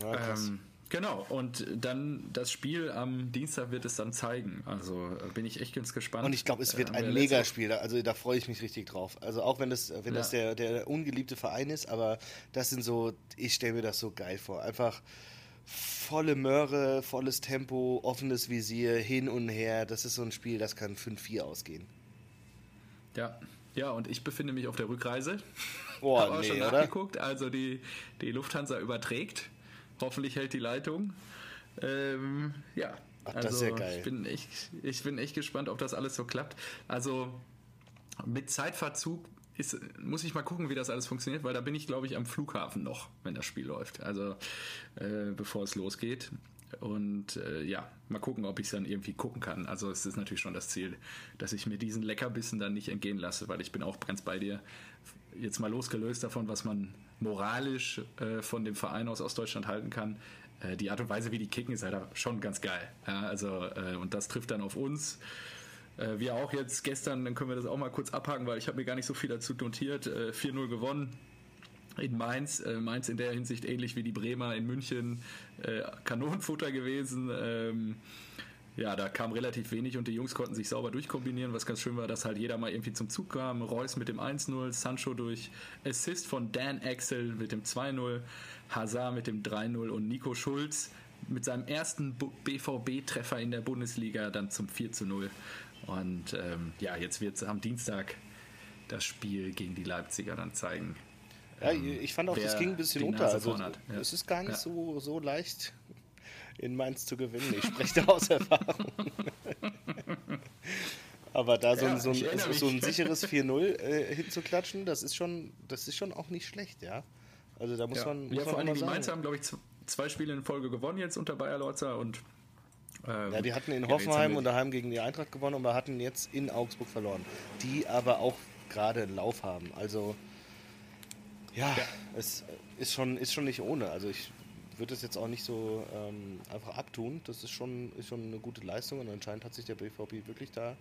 ja krass. Ähm, Genau, und dann das Spiel am Dienstag wird es dann zeigen. Also bin ich echt ganz gespannt. Und ich glaube, es wird äh, ein Megaspiel, also da freue ich mich richtig drauf. Also auch wenn das, wenn ja. das der, der ungeliebte Verein ist, aber das sind so, ich stelle mir das so geil vor. Einfach volle Möhre, volles Tempo, offenes Visier, hin und her. Das ist so ein Spiel, das kann fünf vier ausgehen. Ja, ja, und ich befinde mich auf der Rückreise. Boah, habe auch nee, schon nachgeguckt, oder? Also die, die Lufthansa überträgt. Hoffentlich hält die Leitung. Ähm, ja, Ach, das also ist ja geil. Ich bin echt, ich bin echt gespannt, ob das alles so klappt. Also mit Zeitverzug ist, muss ich mal gucken, wie das alles funktioniert, weil da bin ich, glaube ich, am Flughafen noch, wenn das Spiel läuft. Also äh, bevor es losgeht. Und äh, ja, mal gucken, ob ich es dann irgendwie gucken kann. Also es ist natürlich schon das Ziel, dass ich mir diesen Leckerbissen dann nicht entgehen lasse, weil ich bin auch ganz bei dir. Jetzt mal losgelöst davon, was man moralisch äh, von dem Verein aus aus Deutschland halten kann, äh, die Art und Weise, wie die kicken, ist halt schon ganz geil. Ja, also äh, und das trifft dann auf uns. Äh, wir auch jetzt gestern, dann können wir das auch mal kurz abhaken, weil ich habe mir gar nicht so viel dazu notiert. Äh, vier null gewonnen in Mainz. Äh, Mainz in der Hinsicht ähnlich wie die Bremer in München. Äh, Kanonenfutter gewesen. Ähm, Ja, da kam relativ wenig und die Jungs konnten sich sauber durchkombinieren, was ganz schön war, dass halt jeder mal irgendwie zum Zug kam. Reus mit dem eins null, Sancho durch Assist von Dan Axel mit dem zwei null, Hazard mit dem drei null und Nico Schulz mit seinem ersten B V B-Treffer in der Bundesliga dann zum vier zu null. Und ähm, ja, jetzt wird es am Dienstag das Spiel gegen die Leipziger dann zeigen. Ja, ähm, ich fand auch, das ging ein bisschen unter. Also, ja. Es ist gar nicht ja. so, so leicht, in Mainz zu gewinnen. Ich spreche da aus Erfahrung. Aber da so, ja, ein, so, ein, so ein sicheres vier null äh, hinzuklatschen, das ist schon, das ist schon auch nicht schlecht, ja. Also da muss ja. man. Muss ja, vor allem die Mainz haben, glaube ich, zwei Spiele in Folge gewonnen jetzt unter Bayer Lorzer und ähm, ja, die hatten in Hoffenheim und daheim gegen die Eintracht gewonnen und wir hatten jetzt in Augsburg verloren. Die aber auch gerade einen Lauf haben. Also ja, ja, es ist schon, ist schon nicht ohne. Also ich würde das jetzt auch nicht so ähm, einfach abtun. Das ist schon, ist schon eine gute Leistung und anscheinend hat sich der B V B wirklich da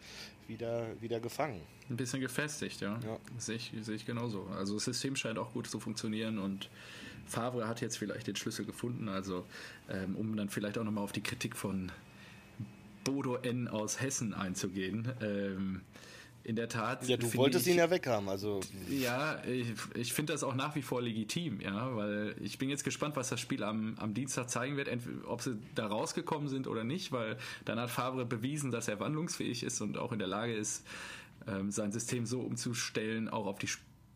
wieder, wieder gefangen. Ein bisschen gefestigt, ja. ja. Sehe ich, sehe ich genauso. Also das System scheint auch gut zu funktionieren und Favre hat jetzt vielleicht den Schlüssel gefunden. Also ähm, um dann vielleicht auch nochmal auf die Kritik von Bodo N. aus Hessen einzugehen. Ähm, In der Tat. Ja, du wolltest ich, ihn ja weghaben, also. Ja, ich, ich finde das auch nach wie vor legitim, ja, weil ich bin jetzt gespannt, was das Spiel am, am Dienstag zeigen wird, ob sie da rausgekommen sind oder nicht, weil dann hat Favre bewiesen, dass er wandlungsfähig ist und auch in der Lage ist, ähm, sein System so umzustellen, auch auf die,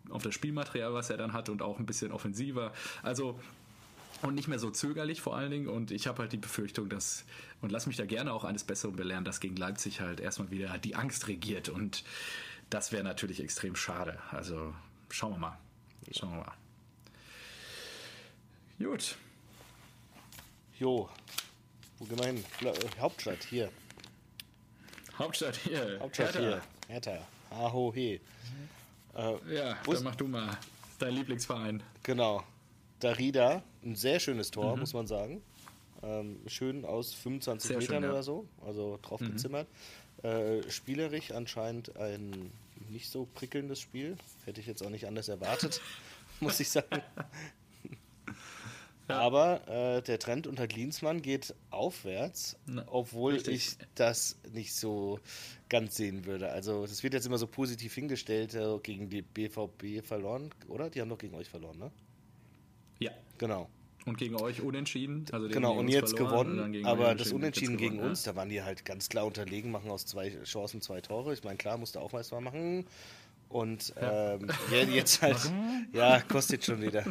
auf das Spielmaterial, was er dann hat und auch ein bisschen offensiver. Also. Und nicht mehr so zögerlich vor allen Dingen. Und ich habe halt die Befürchtung, dass, und lass mich da gerne auch eines Besseren belehren, dass gegen Leipzig halt erstmal wieder die Angst regiert. Und das wäre natürlich extrem schade. Also schauen wir mal. Schauen wir mal. Gut. Jo. Wo gehen wir hin? Hauptstadt hier. Hauptstadt hier. Hauptstadt Hertha. hier. Hertha. Ahohe. Äh, ja, dann mach du mal. Dein Lieblingsverein. Genau. Darida, ein sehr schönes Tor, mhm. muss man sagen. Ähm, schön aus fünfundzwanzig sehr Metern schön, ja. oder so, also drauf mhm. gezimmert. Äh, spielerisch anscheinend ein nicht so prickelndes Spiel. Hätte ich jetzt auch nicht anders erwartet, muss ich sagen. Ja. Aber äh, der Trend unter Klinsmann geht aufwärts, Na, obwohl richtig. ich das nicht so ganz sehen würde. Also das wird jetzt immer so positiv hingestellt, äh, gegen die B V B verloren, oder? Die haben doch gegen euch verloren, ne? Ja, genau. Und gegen euch unentschieden. Also genau, und jetzt verloren, gewonnen, und aber das Unentschieden gegen gewonnen, uns, ja. da waren die halt ganz klar unterlegen, machen aus zwei Chancen zwei Tore. Ich meine, klar, musste auch was machen. Und ja. Ähm, ja, jetzt halt, ja, Kostic schon wieder.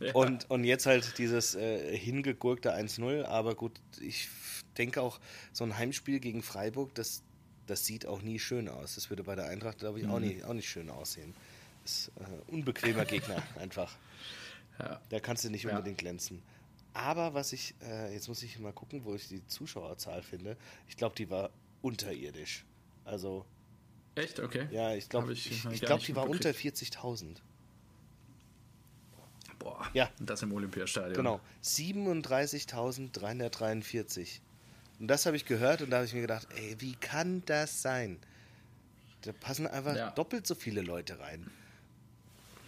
Ja. Und, und jetzt halt dieses äh, hingegurkte eins null. Aber gut, ich denke auch, so ein Heimspiel gegen Freiburg, das, das sieht auch nie schön aus. Das würde bei der Eintracht, glaube ich, mhm. auch, nie, auch nicht schön aussehen. Das ist äh, unbequemer Gegner einfach. Ja. Da kannst du nicht unbedingt ja. glänzen. Aber was ich, äh, jetzt muss ich mal gucken, wo ich die Zuschauerzahl finde. Ich glaube, die war unterirdisch. Also. Echt? Okay. Ja, ich glaube, ich, ich, ich glaub, die war unter vierzigtausend. Boah. Ja. Und das im Olympiastadion. Genau. siebenunddreißigtausenddreihundertdreiundvierzig. Und das habe ich gehört und da habe ich mir gedacht, ey, wie kann das sein? Da passen einfach ja. doppelt so viele Leute rein.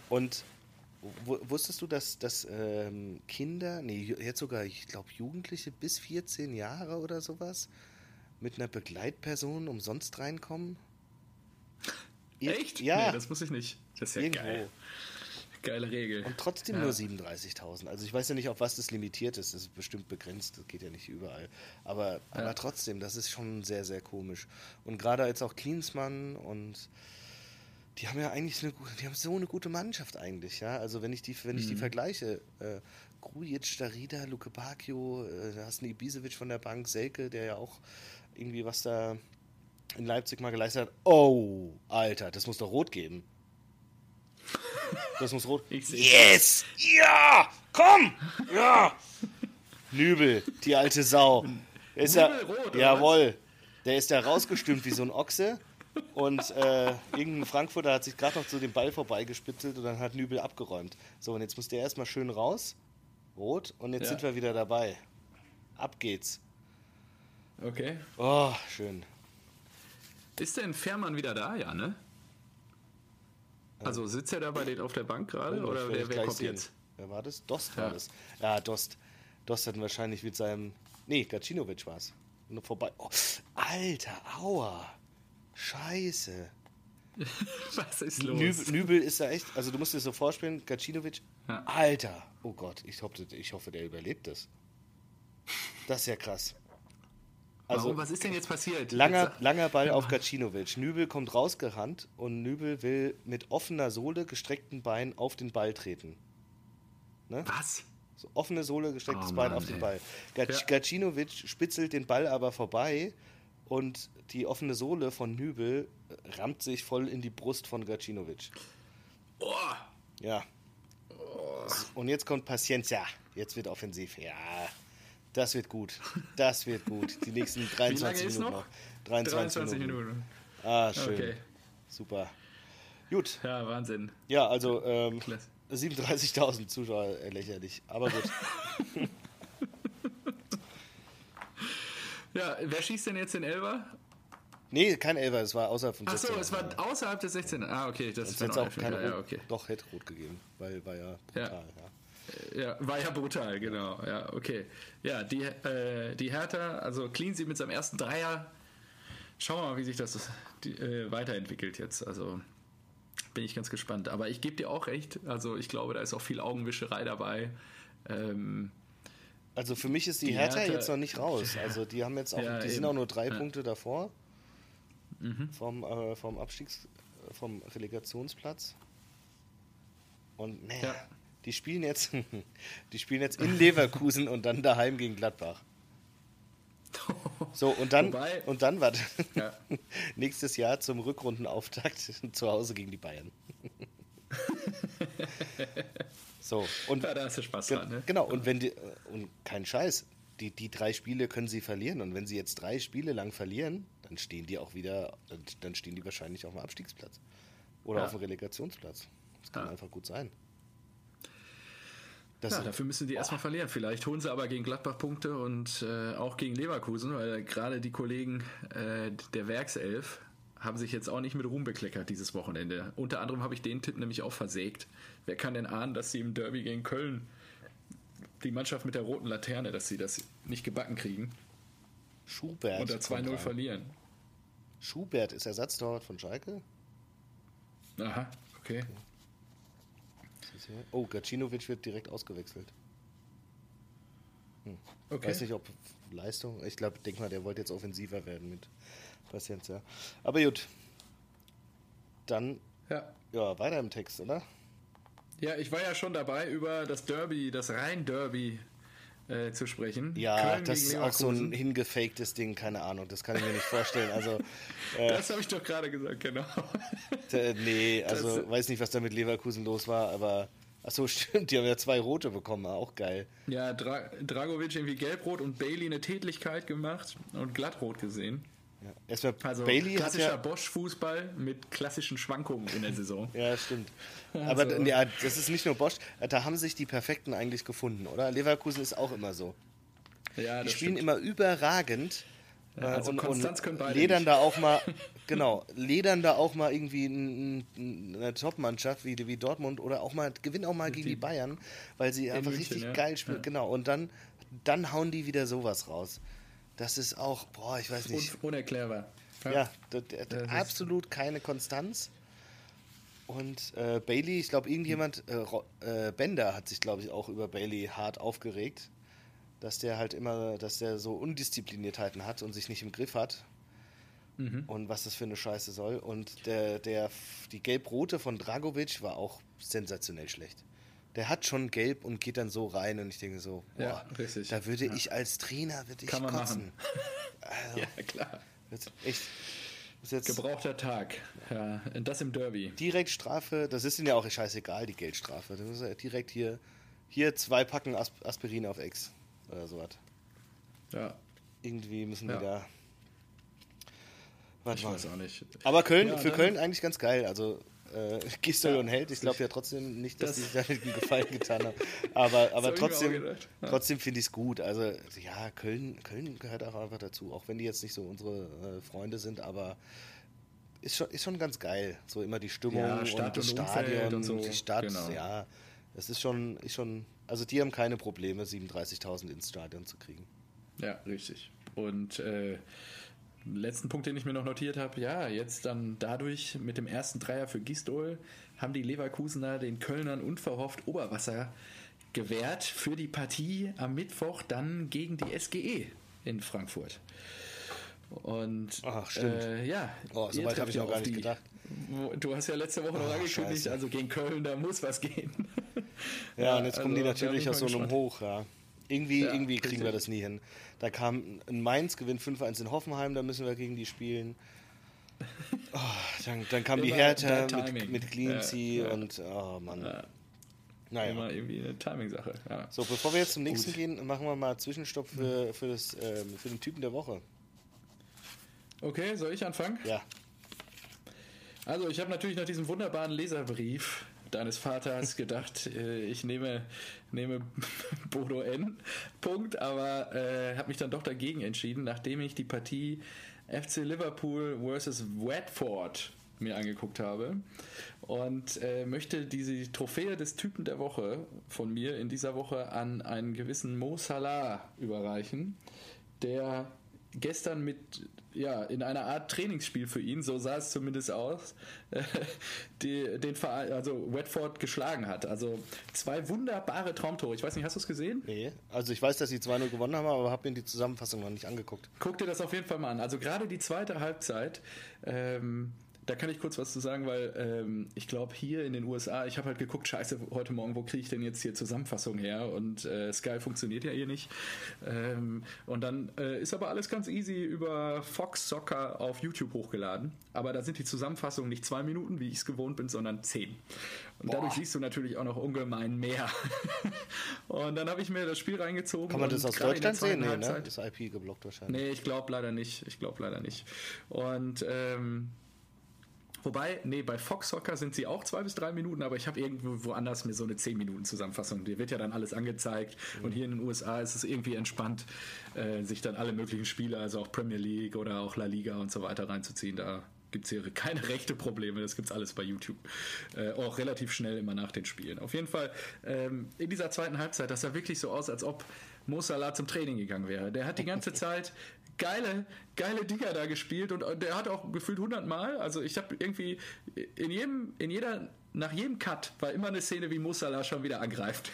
Und Wusstest du, dass, dass ähm, Kinder, nee, jetzt sogar, ich glaube, Jugendliche bis vierzehn Jahre oder sowas mit einer Begleitperson umsonst reinkommen? Ir- Echt? Ja. Nee, das wusste ich nicht. Das ist ja irgendwo geil. Geile Regel. Und trotzdem ja. nur siebenunddreißigtausend. Also ich weiß ja nicht, auf was das limitiert ist. Das ist bestimmt begrenzt. Das geht ja nicht überall. Aber, ja. aber trotzdem, das ist schon sehr, sehr komisch. Und gerade jetzt auch Klinsmann und die haben ja eigentlich eine, die haben so eine gute Mannschaft eigentlich. Ja? Also wenn ich die, wenn ich mhm. die vergleiche, äh, Grujic, Darida, Luke Bacchio, äh, da hast du einen Ibisevic von der Bank, Selke, der ja auch irgendwie was da in Leipzig mal geleistet hat. Oh, Alter, das muss doch rot geben. Das muss rot. Ich yes! Das. Ja! Komm! Ja! Nübel, die alte Sau. Ist Nübel, er, rot, jawohl. Der ist da rausgestümmt wie so ein Ochse. Und äh, irgendein Frankfurter hat sich gerade noch zu dem Ball vorbeigespitzelt und dann hat Nübel abgeräumt. So, und jetzt muss der erstmal schön raus. Rot. Und jetzt ja. sind wir wieder dabei. Ab geht's. Okay. Oh, schön. Ist denn Fährmann wieder da? Ja, ne? Also sitzt er da bei den auf der Bank gerade oh, oder wer, wer kommt sehen. Jetzt? Wer war das? Dost war ja. das. Ja, Dost. Dost hat wahrscheinlich mit seinem... Nee, Gacinovic war es. Nur vorbei. Oh, Alter, aua. Scheiße. Was ist los? Nübel, Nübel ist da echt... Also du musst dir so vorspielen, Gacinovic. Ja. Alter. Oh Gott, ich hoffe, ich hoffe, der überlebt das. Das ist ja krass. Also, warum? Was ist denn jetzt passiert? Langer, langer Ball auf Gacinovic. Nübel kommt rausgerannt und Nübel will mit offener Sohle, gestreckten Bein auf den Ball treten. Ne? Was? So, offene Sohle, gestrecktes oh, Bein Mann, auf den ey. Ball. Gac- ja. Gacinovic spitzelt den Ball aber vorbei und die offene Sohle von Nübel rammt sich voll in die Brust von Gacinovic. Oh. Ja. Oh. Und jetzt kommt Paciencia. Jetzt wird offensiv. Ja. Das wird gut. Das wird gut. Die nächsten dreiundzwanzig Minuten noch? noch. dreiundzwanzig Minuten. Ah, schön. Okay. Super. Gut. Ja, Wahnsinn. Ja, also ähm, siebenunddreißigtausend Zuschauer, äh, lächerlich. Aber gut. Ja, wer schießt denn jetzt den Elfer? Nee, kein Elfer, es war außerhalb von sechzehn. Ach so, es war außerhalb des sechzehners. Ah, okay. Das ist auch keine ja, okay. Doch, hätte rot gegeben, weil war ja brutal. Ja. Ja. Ja, war ja brutal, genau. Ja, okay. Ja, die, äh, die Hertha, also Cleansy mit seinem ersten Dreier. Schauen wir mal, wie sich das die, äh, weiterentwickelt jetzt. Also bin ich ganz gespannt. Aber ich gebe dir auch recht. Also ich glaube, da ist auch viel Augenwischerei dabei. Ähm, also für mich ist die, die Hertha, Hertha jetzt noch nicht raus. Also die haben jetzt auch, ja, die sind eben auch nur drei ja. Punkte davor mhm. vom, äh, vom Abstiegs-, vom Relegationsplatz. Und naja. Ne, Die spielen jetzt, die spielen jetzt in Leverkusen und dann daheim gegen Gladbach. So, und dann, Wobei, und dann warte. Ja. Nächstes Jahr zum Rückrundenauftakt zu Hause gegen die Bayern. So, und ja, da hast du Spaß ge- dran, ne? Genau, und wenn die, und kein Scheiß, die, die drei Spiele können sie verlieren. Und wenn sie jetzt drei Spiele lang verlieren, dann stehen die auch wieder, dann stehen die wahrscheinlich auf dem Abstiegsplatz. Oder ja. auf dem Relegationsplatz. Das kann ja. einfach gut sein. Ja, dafür müssen die erstmal verlieren. Vielleicht holen sie aber gegen Gladbach Punkte und äh, auch gegen Leverkusen, weil gerade die Kollegen äh, der Werkself haben sich jetzt auch nicht mit Ruhm bekleckert dieses Wochenende. Unter anderem habe ich den Tipp nämlich auch versägt. Wer kann denn ahnen, dass sie im Derby gegen Köln die Mannschaft mit der roten Laterne, dass sie das nicht gebacken kriegen? Schubert. Und da zwei null verlieren. Schubert ist Ersatztorwart von Schalke? Aha, okay. okay. Oh, Gacinovic wird direkt ausgewechselt. Hm. Okay. Weiß nicht, ob Leistung. Ich glaube, denk mal, der wollte jetzt offensiver werden mit Paciencia. Aber gut. Dann ja. ja, weiter im Text, oder? Ja, ich war ja schon dabei, über das Derby, das Rhein-Derby äh, zu sprechen. Ja, Köln das ist auch so ein hingefaktes Ding, keine Ahnung. Das kann ich mir nicht vorstellen. Also, äh, das habe ich doch gerade gesagt, genau. Äh, nee, also das, weiß nicht, was da mit Leverkusen los war, aber achso, stimmt, die haben ja zwei Rote bekommen, auch geil. Ja, Dra- Dragovic irgendwie gelbrot und Bailey eine Tätlichkeit gemacht und glattrot gesehen. Ja, erstmal also Bailey klassischer ja Bosch-Fußball mit klassischen Schwankungen in der Saison. Ja, stimmt. Aber also, ja, das ist nicht nur Bosch, da haben sich die Perfekten eigentlich gefunden, oder? Leverkusen ist auch immer so. Ja, die das spielen stimmt. immer überragend, Also und, Konstanz können beide ledern nicht. Da auch mal, genau, ledern da auch mal irgendwie ein, ein, eine Top-Mannschaft wie, wie Dortmund oder auch mal, gewinnen auch mal gegen die, die Bayern, weil sie einfach München, richtig ja. geil spielen, ja. genau, und dann, dann hauen die wieder sowas raus. Das ist auch, boah, ich weiß nicht. Un- unerklärbar. Ja, ja das, das das absolut keine Konstanz. Und äh, Bailey, ich glaube, irgendjemand, äh, äh, Bender hat sich, glaube ich, auch über Bailey hart aufgeregt, dass der halt immer, dass der so Undiszipliniertheiten hat und sich nicht im Griff hat. Mhm. Und was das für eine Scheiße soll. Und der, der, die Gelb-Rote von Dragovic war auch sensationell schlecht. Der hat schon Gelb und geht dann so rein und ich denke so, boah, ja, richtig. Da würde ja. ich als Trainer, würde ich Kann man kotzen. Also, ja, klar. Echt. Jetzt gebrauchter Tag. Ja, das im Derby. Direkt Strafe, das ist ihnen ja auch scheißegal, die Geldstrafe. Das ist ja direkt hier, hier zwei Packen Aspirin auf Ex oder sowas. Ja. Irgendwie müssen wir ja. da. Warte ich mal. Weiß auch nicht. Aber Köln, ja, für Köln eigentlich ganz geil. Also äh, Gistel ja, und Held, ich glaube ja trotzdem nicht, dass das die sich da einen Gefallen getan haben. Aber, aber trotzdem, ja. trotzdem finde ich es gut. Also ja, Köln, Köln gehört auch einfach dazu, auch wenn die jetzt nicht so unsere äh, Freunde sind, aber ist schon, ist schon ganz geil. So immer die Stimmung ja, und, und das Stadion und so. Die Stadt, genau. ja. Das ist schon, ist schon, also die haben keine Probleme, siebenunddreißigtausend ins Stadion zu kriegen. Ja, richtig. Und äh, letzten Punkt, den ich mir noch notiert habe, ja, jetzt dann dadurch mit dem ersten Dreier für Gistol haben die Leverkusener den Kölnern unverhofft Oberwasser gewährt für die Partie am Mittwoch dann gegen die S G E in Frankfurt. Und Ach, stimmt. Äh, ja, oh, so weit habe ich auch gar nicht die, gedacht. Du hast ja letzte Woche oh, noch angekündigt, also gegen Köln, da muss was gehen. ja, ja, und jetzt also, kommen die natürlich aus so einem Hoch, ja. Irgendwie, ja, irgendwie kriegen richtig. wir das nie hin. Da kam ein Mainz, gewinnt fünf eins in Hoffenheim, da müssen wir gegen die spielen. Oh, dann, dann kam die Hertha mit, mit Cleancy ja, ja. und oh Mann. Ja. Naja. Immer irgendwie eine Timing-Sache. Ja. So, bevor wir jetzt zum nächsten Gut. gehen, machen wir mal Zwischenstopp für, für, das, ähm, für den Typen der Woche. Okay, soll ich anfangen? Ja. Also ich habe natürlich nach diesem wunderbaren Leserbrief deines Vaters gedacht, äh, ich nehme, nehme Bodo N. Punkt, aber äh, habe mich dann doch dagegen entschieden, nachdem ich die Partie F C Liverpool versus Watford mir angeguckt habe und äh, möchte diese Trophäe des Typen der Woche von mir in dieser Woche an einen gewissen Mo Salah überreichen, der gestern mit, ja, in einer Art Trainingsspiel für ihn, so sah es zumindest aus, äh, die, den Verein, also Watford geschlagen hat. Also zwei wunderbare Traumtore. Ich weiß nicht, hast du es gesehen? Nee, also ich weiß, dass sie zwei null gewonnen haben, aber habe mir die Zusammenfassung noch nicht angeguckt. Guck dir das auf jeden Fall mal an. Also gerade die zweite Halbzeit, ähm, da kann ich kurz was zu sagen, weil ähm, ich glaube hier in den U S A, ich habe halt geguckt, scheiße, heute Morgen, wo kriege ich denn jetzt hier Zusammenfassung her? Und äh, Sky funktioniert ja hier nicht. Ähm, und dann äh, ist aber alles ganz easy über Fox Soccer auf YouTube hochgeladen. Aber da sind die Zusammenfassungen nicht zwei Minuten, wie ich es gewohnt bin, sondern zehn. Und Boah. dadurch siehst du natürlich auch noch ungemein mehr. Und dann habe ich mir das Spiel reingezogen. Kann man das aus Deutschland sehen? Nee, ne? Ist I P geblockt wahrscheinlich. Nee, ich glaube leider nicht. Ich glaube leider nicht. Und ähm, Wobei, nee, bei Fox Soccer sind sie auch zwei bis drei Minuten, aber ich habe irgendwo woanders mir so eine zehn Minuten Zusammenfassung. Dir wird ja dann alles angezeigt mhm. und hier in den U S A ist es irgendwie entspannt, äh, sich dann alle möglichen Spiele, also auch Premier League oder auch La Liga und so weiter reinzuziehen. Da gibt es hier keine rechte Probleme, das gibt's alles bei YouTube. Äh, auch relativ schnell immer nach den Spielen. Auf jeden Fall, ähm, in dieser zweiten Halbzeit, das sah wirklich so aus, als ob Mo Salah zum Training gegangen wäre. Der hat die ganze Zeit geile, geile Dinger da gespielt und der hat auch gefühlt hundertmal, also ich habe irgendwie in jedem, in jeder, nach jedem Cut war immer eine Szene, wie Mo Salah schon wieder angreift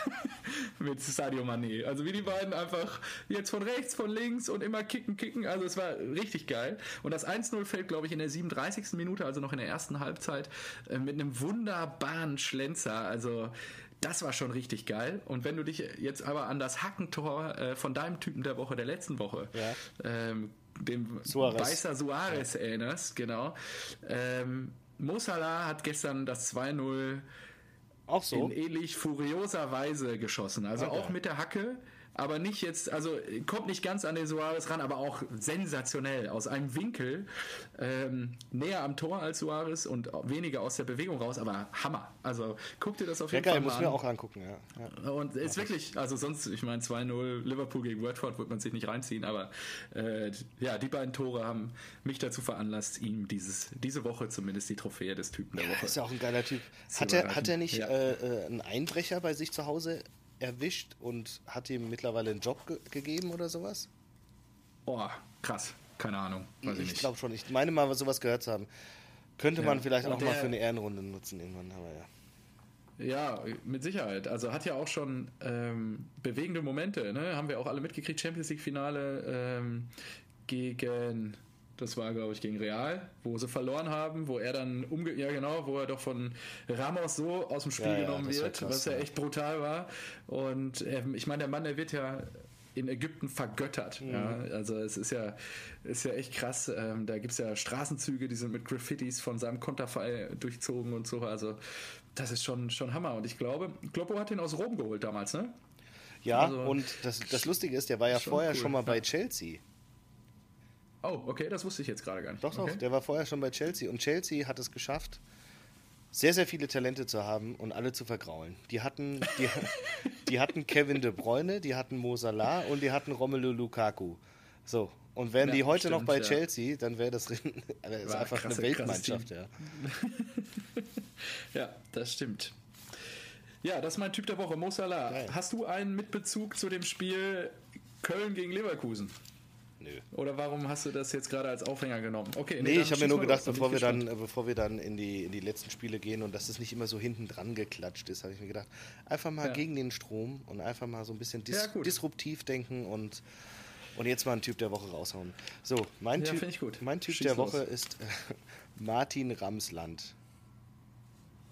mit Sadio Mané. Also wie die beiden einfach jetzt von rechts, von links und immer kicken, kicken. Also es war richtig geil. Und das eins null fällt, glaube ich, in der siebenunddreißigsten Minute, also noch in der ersten Halbzeit, mit einem wunderbaren Schlenzer. Also das war schon richtig geil. Und wenn du dich jetzt aber an das Hackentor äh, von deinem Typen der Woche, der letzten Woche, ja. ähm, dem Beißer Suarez ja. erinnerst, genau. Ähm, Mo Salah hat gestern das zwei null auch so in ähnlich furioser Weise geschossen. Also okay. auch mit der Hacke. aber nicht jetzt, also kommt nicht ganz an den Suarez ran, aber auch sensationell aus einem Winkel, ähm, näher am Tor als Suarez und weniger aus der Bewegung raus, aber Hammer. Also guck dir das auf jeden ja, Fall muss an. Ja, geil, muss mir auch angucken. Ja. Ja. Und ist ja, wirklich, also sonst, ich meine zwei null Liverpool gegen Watford wird man sich nicht reinziehen, aber äh, ja, die beiden Tore haben mich dazu veranlasst, ihm dieses, diese Woche zumindest die Trophäe des Typen der ja, Woche. Ist ja auch ein geiler Typ. Hat er, hat er nicht ja. äh, einen Einbrecher bei sich zu Hause erwischt und hat ihm mittlerweile einen Job ge- gegeben oder sowas? Oh, krass. Keine Ahnung. Weiß ich ich glaube schon. Ich meine mal, sowas gehört zu haben. Könnte ja. man vielleicht und auch der, mal für eine Ehrenrunde nutzen irgendwann. Aber ja. Ja, mit Sicherheit. Also hat ja auch schon ähm, bewegende Momente. Ne? Haben wir auch alle mitgekriegt. Champions-League-Finale ähm, gegen... Das war, glaube ich, gegen Real, wo sie verloren haben, wo er dann, umge- ja genau, wo er doch von Ramos so aus dem Spiel ja, genommen ja, wird, krass, was ja echt brutal war. Und ähm, ich meine, der Mann, der wird ja in Ägypten vergöttert. Mhm. Ja. Also es ist ja, ist ja echt krass. Ähm, da gibt es ja Straßenzüge, die sind mit Graffitis von seinem Konterfei durchzogen und so. Also das ist schon, schon Hammer. Und ich glaube, Kloppo hat ihn aus Rom geholt damals, ne? Ja, also, und das, das Lustige ist, der war ja vorher cool. schon mal bei ja. Chelsea. Oh, okay, das wusste ich jetzt gerade gar nicht. Doch, doch, okay. Der war vorher schon bei Chelsea und Chelsea hat es geschafft, sehr, sehr viele Talente zu haben und alle zu vergraulen. Die hatten, die, die hatten Kevin De Bruyne, die hatten Mo Salah und die hatten Romelu Lukaku. So, und wären ja, die heute stimmt, noch bei ja. Chelsea, dann wäre das, das ist einfach krasse, eine Weltmannschaft. Ja. ja, das stimmt. Ja, das ist mein Typ der Woche, Mo Salah. Geil. Hast du einen Mitbezug zu dem Spiel Köln gegen Leverkusen? Nö. Oder warum hast du das jetzt gerade als Aufhänger genommen? Okay, nee, nee ich habe mir nur gedacht, bevor wir, dann, bevor wir dann in die, in die letzten Spiele gehen und dass es nicht immer so hinten dran geklatscht ist, habe ich mir gedacht, einfach mal ja. gegen den Strom und einfach mal so ein bisschen dis- ja, disruptiv denken und, und jetzt mal einen Typ der Woche raushauen. So, mein ja, Typ, ich gut. Mein Typ der Woche ist äh, Martin Ramsland.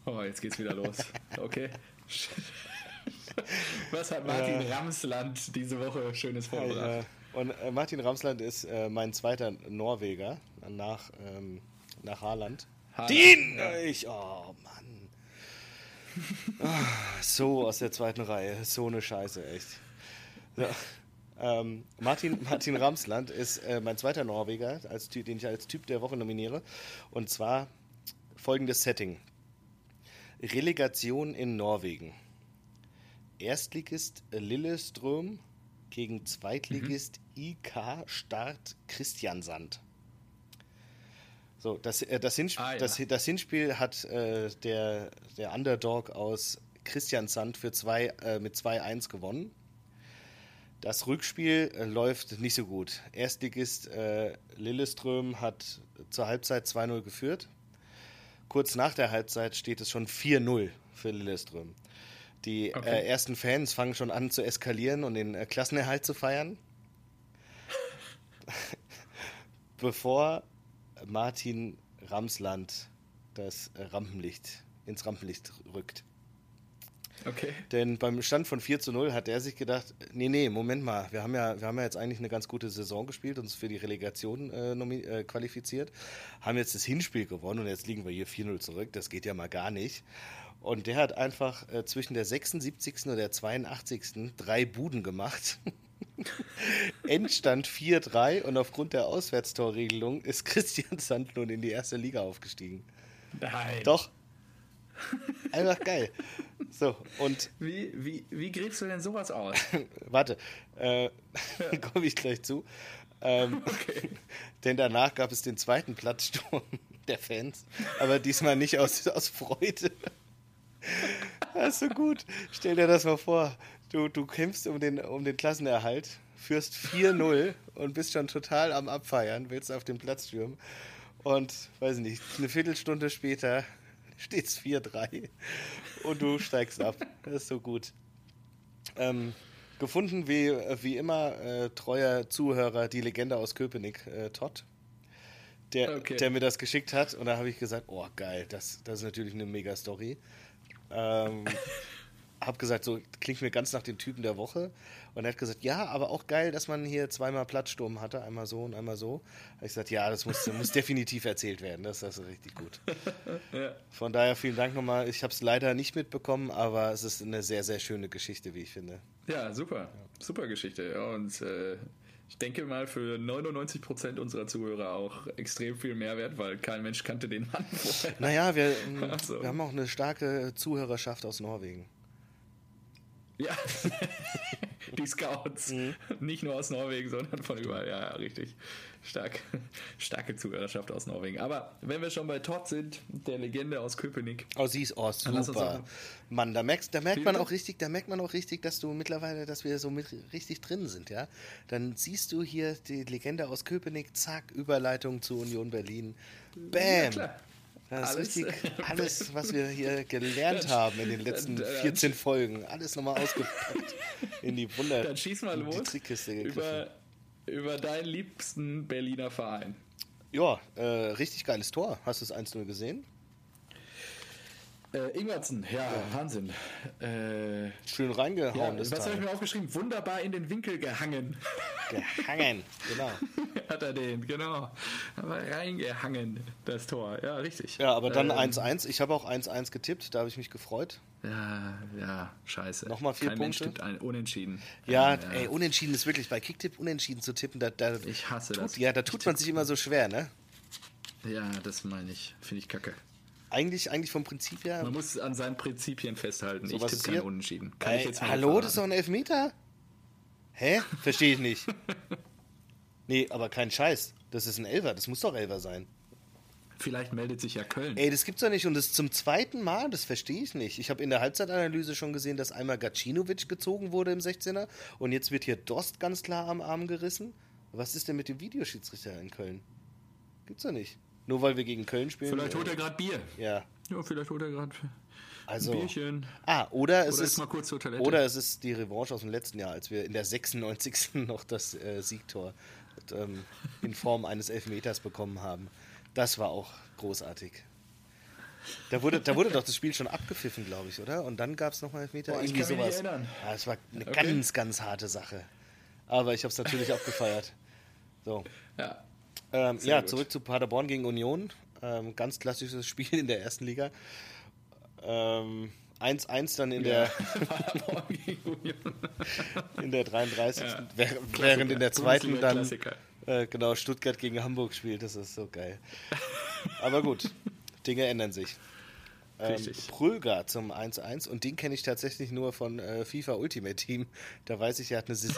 Oh, jetzt geht's wieder los. Okay. Was hat Martin äh, Ramsland diese Woche Schönes vorgebracht? Äh, Und äh, Martin Ramsland ist äh, mein zweiter Norweger nach, ähm, nach Haaland. Haaland. Den! Ja. Ich, oh Mann. oh, so aus der zweiten Reihe. So eine Scheiße, echt. So, ähm, Martin, Martin Ramsland ist äh, mein zweiter Norweger, als, den ich als Typ der Woche nominiere. Und zwar folgendes Setting. Relegation in Norwegen. Erstligist Lillestrøm gegen Zweitligist mhm. I K Start Kristiansand. So, das, äh, das, Hinsp- ah, ja. das, das Hinspiel hat äh, der, der Underdog aus Kristiansand für zwei, äh, mit zwei eins gewonnen. Das Rückspiel äh, läuft nicht so gut. Erstligist äh, Lillestrøm hat zur Halbzeit zwei null geführt. Kurz nach der Halbzeit steht es schon vier null für Lillestrøm. Die okay. äh, ersten Fans fangen schon an zu eskalieren und den äh, Klassenerhalt zu feiern. Bevor Martin Ramsland das äh, Rampenlicht ins Rampenlicht rückt. Okay. Denn beim Stand von vier zu null hat er sich gedacht, nee, nee, Moment mal, wir haben ja, wir haben ja jetzt eigentlich eine ganz gute Saison gespielt, uns für die Relegation äh, nomi- äh, qualifiziert, haben jetzt das Hinspiel gewonnen und jetzt liegen wir hier vier null zurück, das geht ja mal gar nicht. Und der hat einfach äh, zwischen der sechsundsiebzigsten und der zweiundachtzigsten drei Buden gemacht. Endstand vier drei und aufgrund der Auswärtstorregelung ist Kristiansand nun in die erste Liga aufgestiegen. Nein. Doch. Einfach geil. So, und wie, wie, wie gräbst du denn sowas aus? Warte, äh, ja. komme ich gleich zu. Ähm, okay. Denn danach gab es den zweiten Platzsturm der Fans, aber diesmal nicht aus, aus Freude. Das ist so gut. Stell dir das mal vor. Du, du kämpfst um den, um den Klassenerhalt, führst vier null und bist schon total am Abfeiern, willst auf den Platz stürmen. Und, weiß nicht, eine Viertelstunde später steht es vier drei und du steigst ab. Das ist so gut. Ähm, gefunden, wie, wie immer, äh, treuer Zuhörer, die Legende aus Köpenick, äh, Todd. Der, okay. der mir das geschickt hat. Und da habe ich gesagt, oh geil, das, das ist natürlich eine Mega-Story. Ähm, habe gesagt, so klingt mir ganz nach dem Typen der Woche. Und er hat gesagt, ja, aber auch geil, dass man hier zweimal Plattsturm hatte, einmal so und einmal so. Da habe ich gesagt, ja, das muss, muss definitiv erzählt werden, das ist also richtig gut. Ja. Von daher vielen Dank nochmal. Ich habe es leider nicht mitbekommen, aber es ist eine sehr, sehr schöne Geschichte, wie ich finde. Ja, super, ja. super Geschichte. Ja, und äh, ich denke mal für neunundneunzig Prozent unserer Zuhörer auch extrem viel Mehrwert, weil kein Mensch kannte den Mann vorher. Naja, wir, so. wir haben auch eine starke Zuhörerschaft aus Norwegen. Ja, die Scouts. Mhm. Nicht nur aus Norwegen, sondern von überall. Ja, richtig. Stark. Starke Zuhörerschaft aus Norwegen. Aber wenn wir schon bei Todd sind, der Legende aus Köpenick. Oh, sie ist oh, super. Mann, da, merkst, da merkt man auch richtig, da merkt man auch richtig, dass du mittlerweile, dass wir so mit richtig drin sind, ja. Dann siehst du hier die Legende aus Köpenick, zack, Überleitung zu Union Berlin. Bam! Ja, das alles, ist richtig, alles, was wir hier gelernt haben in den letzten vierzehn Folgen, alles nochmal ausgepackt in die Wunder. Dann schieß mal los Trickkiste über, über deinen liebsten Berliner Verein. Ja, äh, richtig geiles Tor. Hast du es eins null gesehen? Äh, Ingwertsen, ja, ja, Wahnsinn. Äh, Schön reingehauen. Ja, was habe ich mir aufgeschrieben? Wunderbar in den Winkel gehangen. Gehangen, genau. Hat er den, genau. Aber reingehangen, das Tor. Ja, richtig. Ja, aber dann ähm, eins eins. Ich habe auch eins eins getippt, da habe ich mich gefreut. Ja, ja, scheiße. Nochmal vier Kein Punkte. Mensch tippt ein Unentschieden. Ja, ähm, ja, ey, Unentschieden ist wirklich, bei Kicktip Unentschieden zu tippen, da, da ich hasse tut, das. Ja, da tut man sich immer so schwer, ne? Ja, das meine ich. Finde ich kacke. Eigentlich, eigentlich vom Prinzip her... Man muss an seinen Prinzipien festhalten. So, ich tippe keine Unentschieden. Kann Ey, ich jetzt hallo, fahren? Das ist doch ein Elfmeter? Hä? Verstehe ich nicht. Nee, aber kein Scheiß. Das ist ein Elfer. Das muss doch Elfer sein. Vielleicht meldet sich ja Köln. Ey, das gibt's doch nicht. Und das zum zweiten Mal, das verstehe ich nicht. Ich habe in der Halbzeitanalyse schon gesehen, dass einmal Gacinovic gezogen wurde im sechzehner. Und jetzt wird hier Dost ganz klar am Arm gerissen. Was ist denn mit dem Videoschiedsrichter in Köln? Gibt's doch nicht. Nur weil wir gegen Köln spielen. Vielleicht holt er gerade Bier. Ja. Ja, vielleicht holt er gerade also, ein Bierchen. Ah, oder es, oder ist, ist mal kurz zur Toilette. Oder es ist die Revanche aus dem letzten Jahr, als wir in der sechsundneunzigsten noch das äh, Siegtor ähm, in Form eines Elfmeters bekommen haben. Das war auch großartig. Da wurde, da wurde doch das Spiel schon abgepfiffen, glaube ich, oder? Und dann gab es nochmal Elfmeter. Boah, irgendwie ich kann sowas. Mich nicht erinnern. Ja, es war eine okay. ganz, ganz harte Sache. Aber ich habe es natürlich abgefeiert. So. Ja. Ähm, ja, gut. Zurück zu Paderborn gegen Union. Ähm, ganz klassisches Spiel in der ersten Liga. eins eins ähm, dann in ja. der Paderborn gegen Union. In der dreiunddreißigsten Ja. Während in der zweiten dann äh, genau Stuttgart gegen Hamburg spielt. Das ist so geil. Aber gut, Dinge ändern sich. Ähm, Pröger zum eins eins und den kenne ich tatsächlich nur von äh, FIFA Ultimate Team. Da weiß ich, er hat, eine Sil-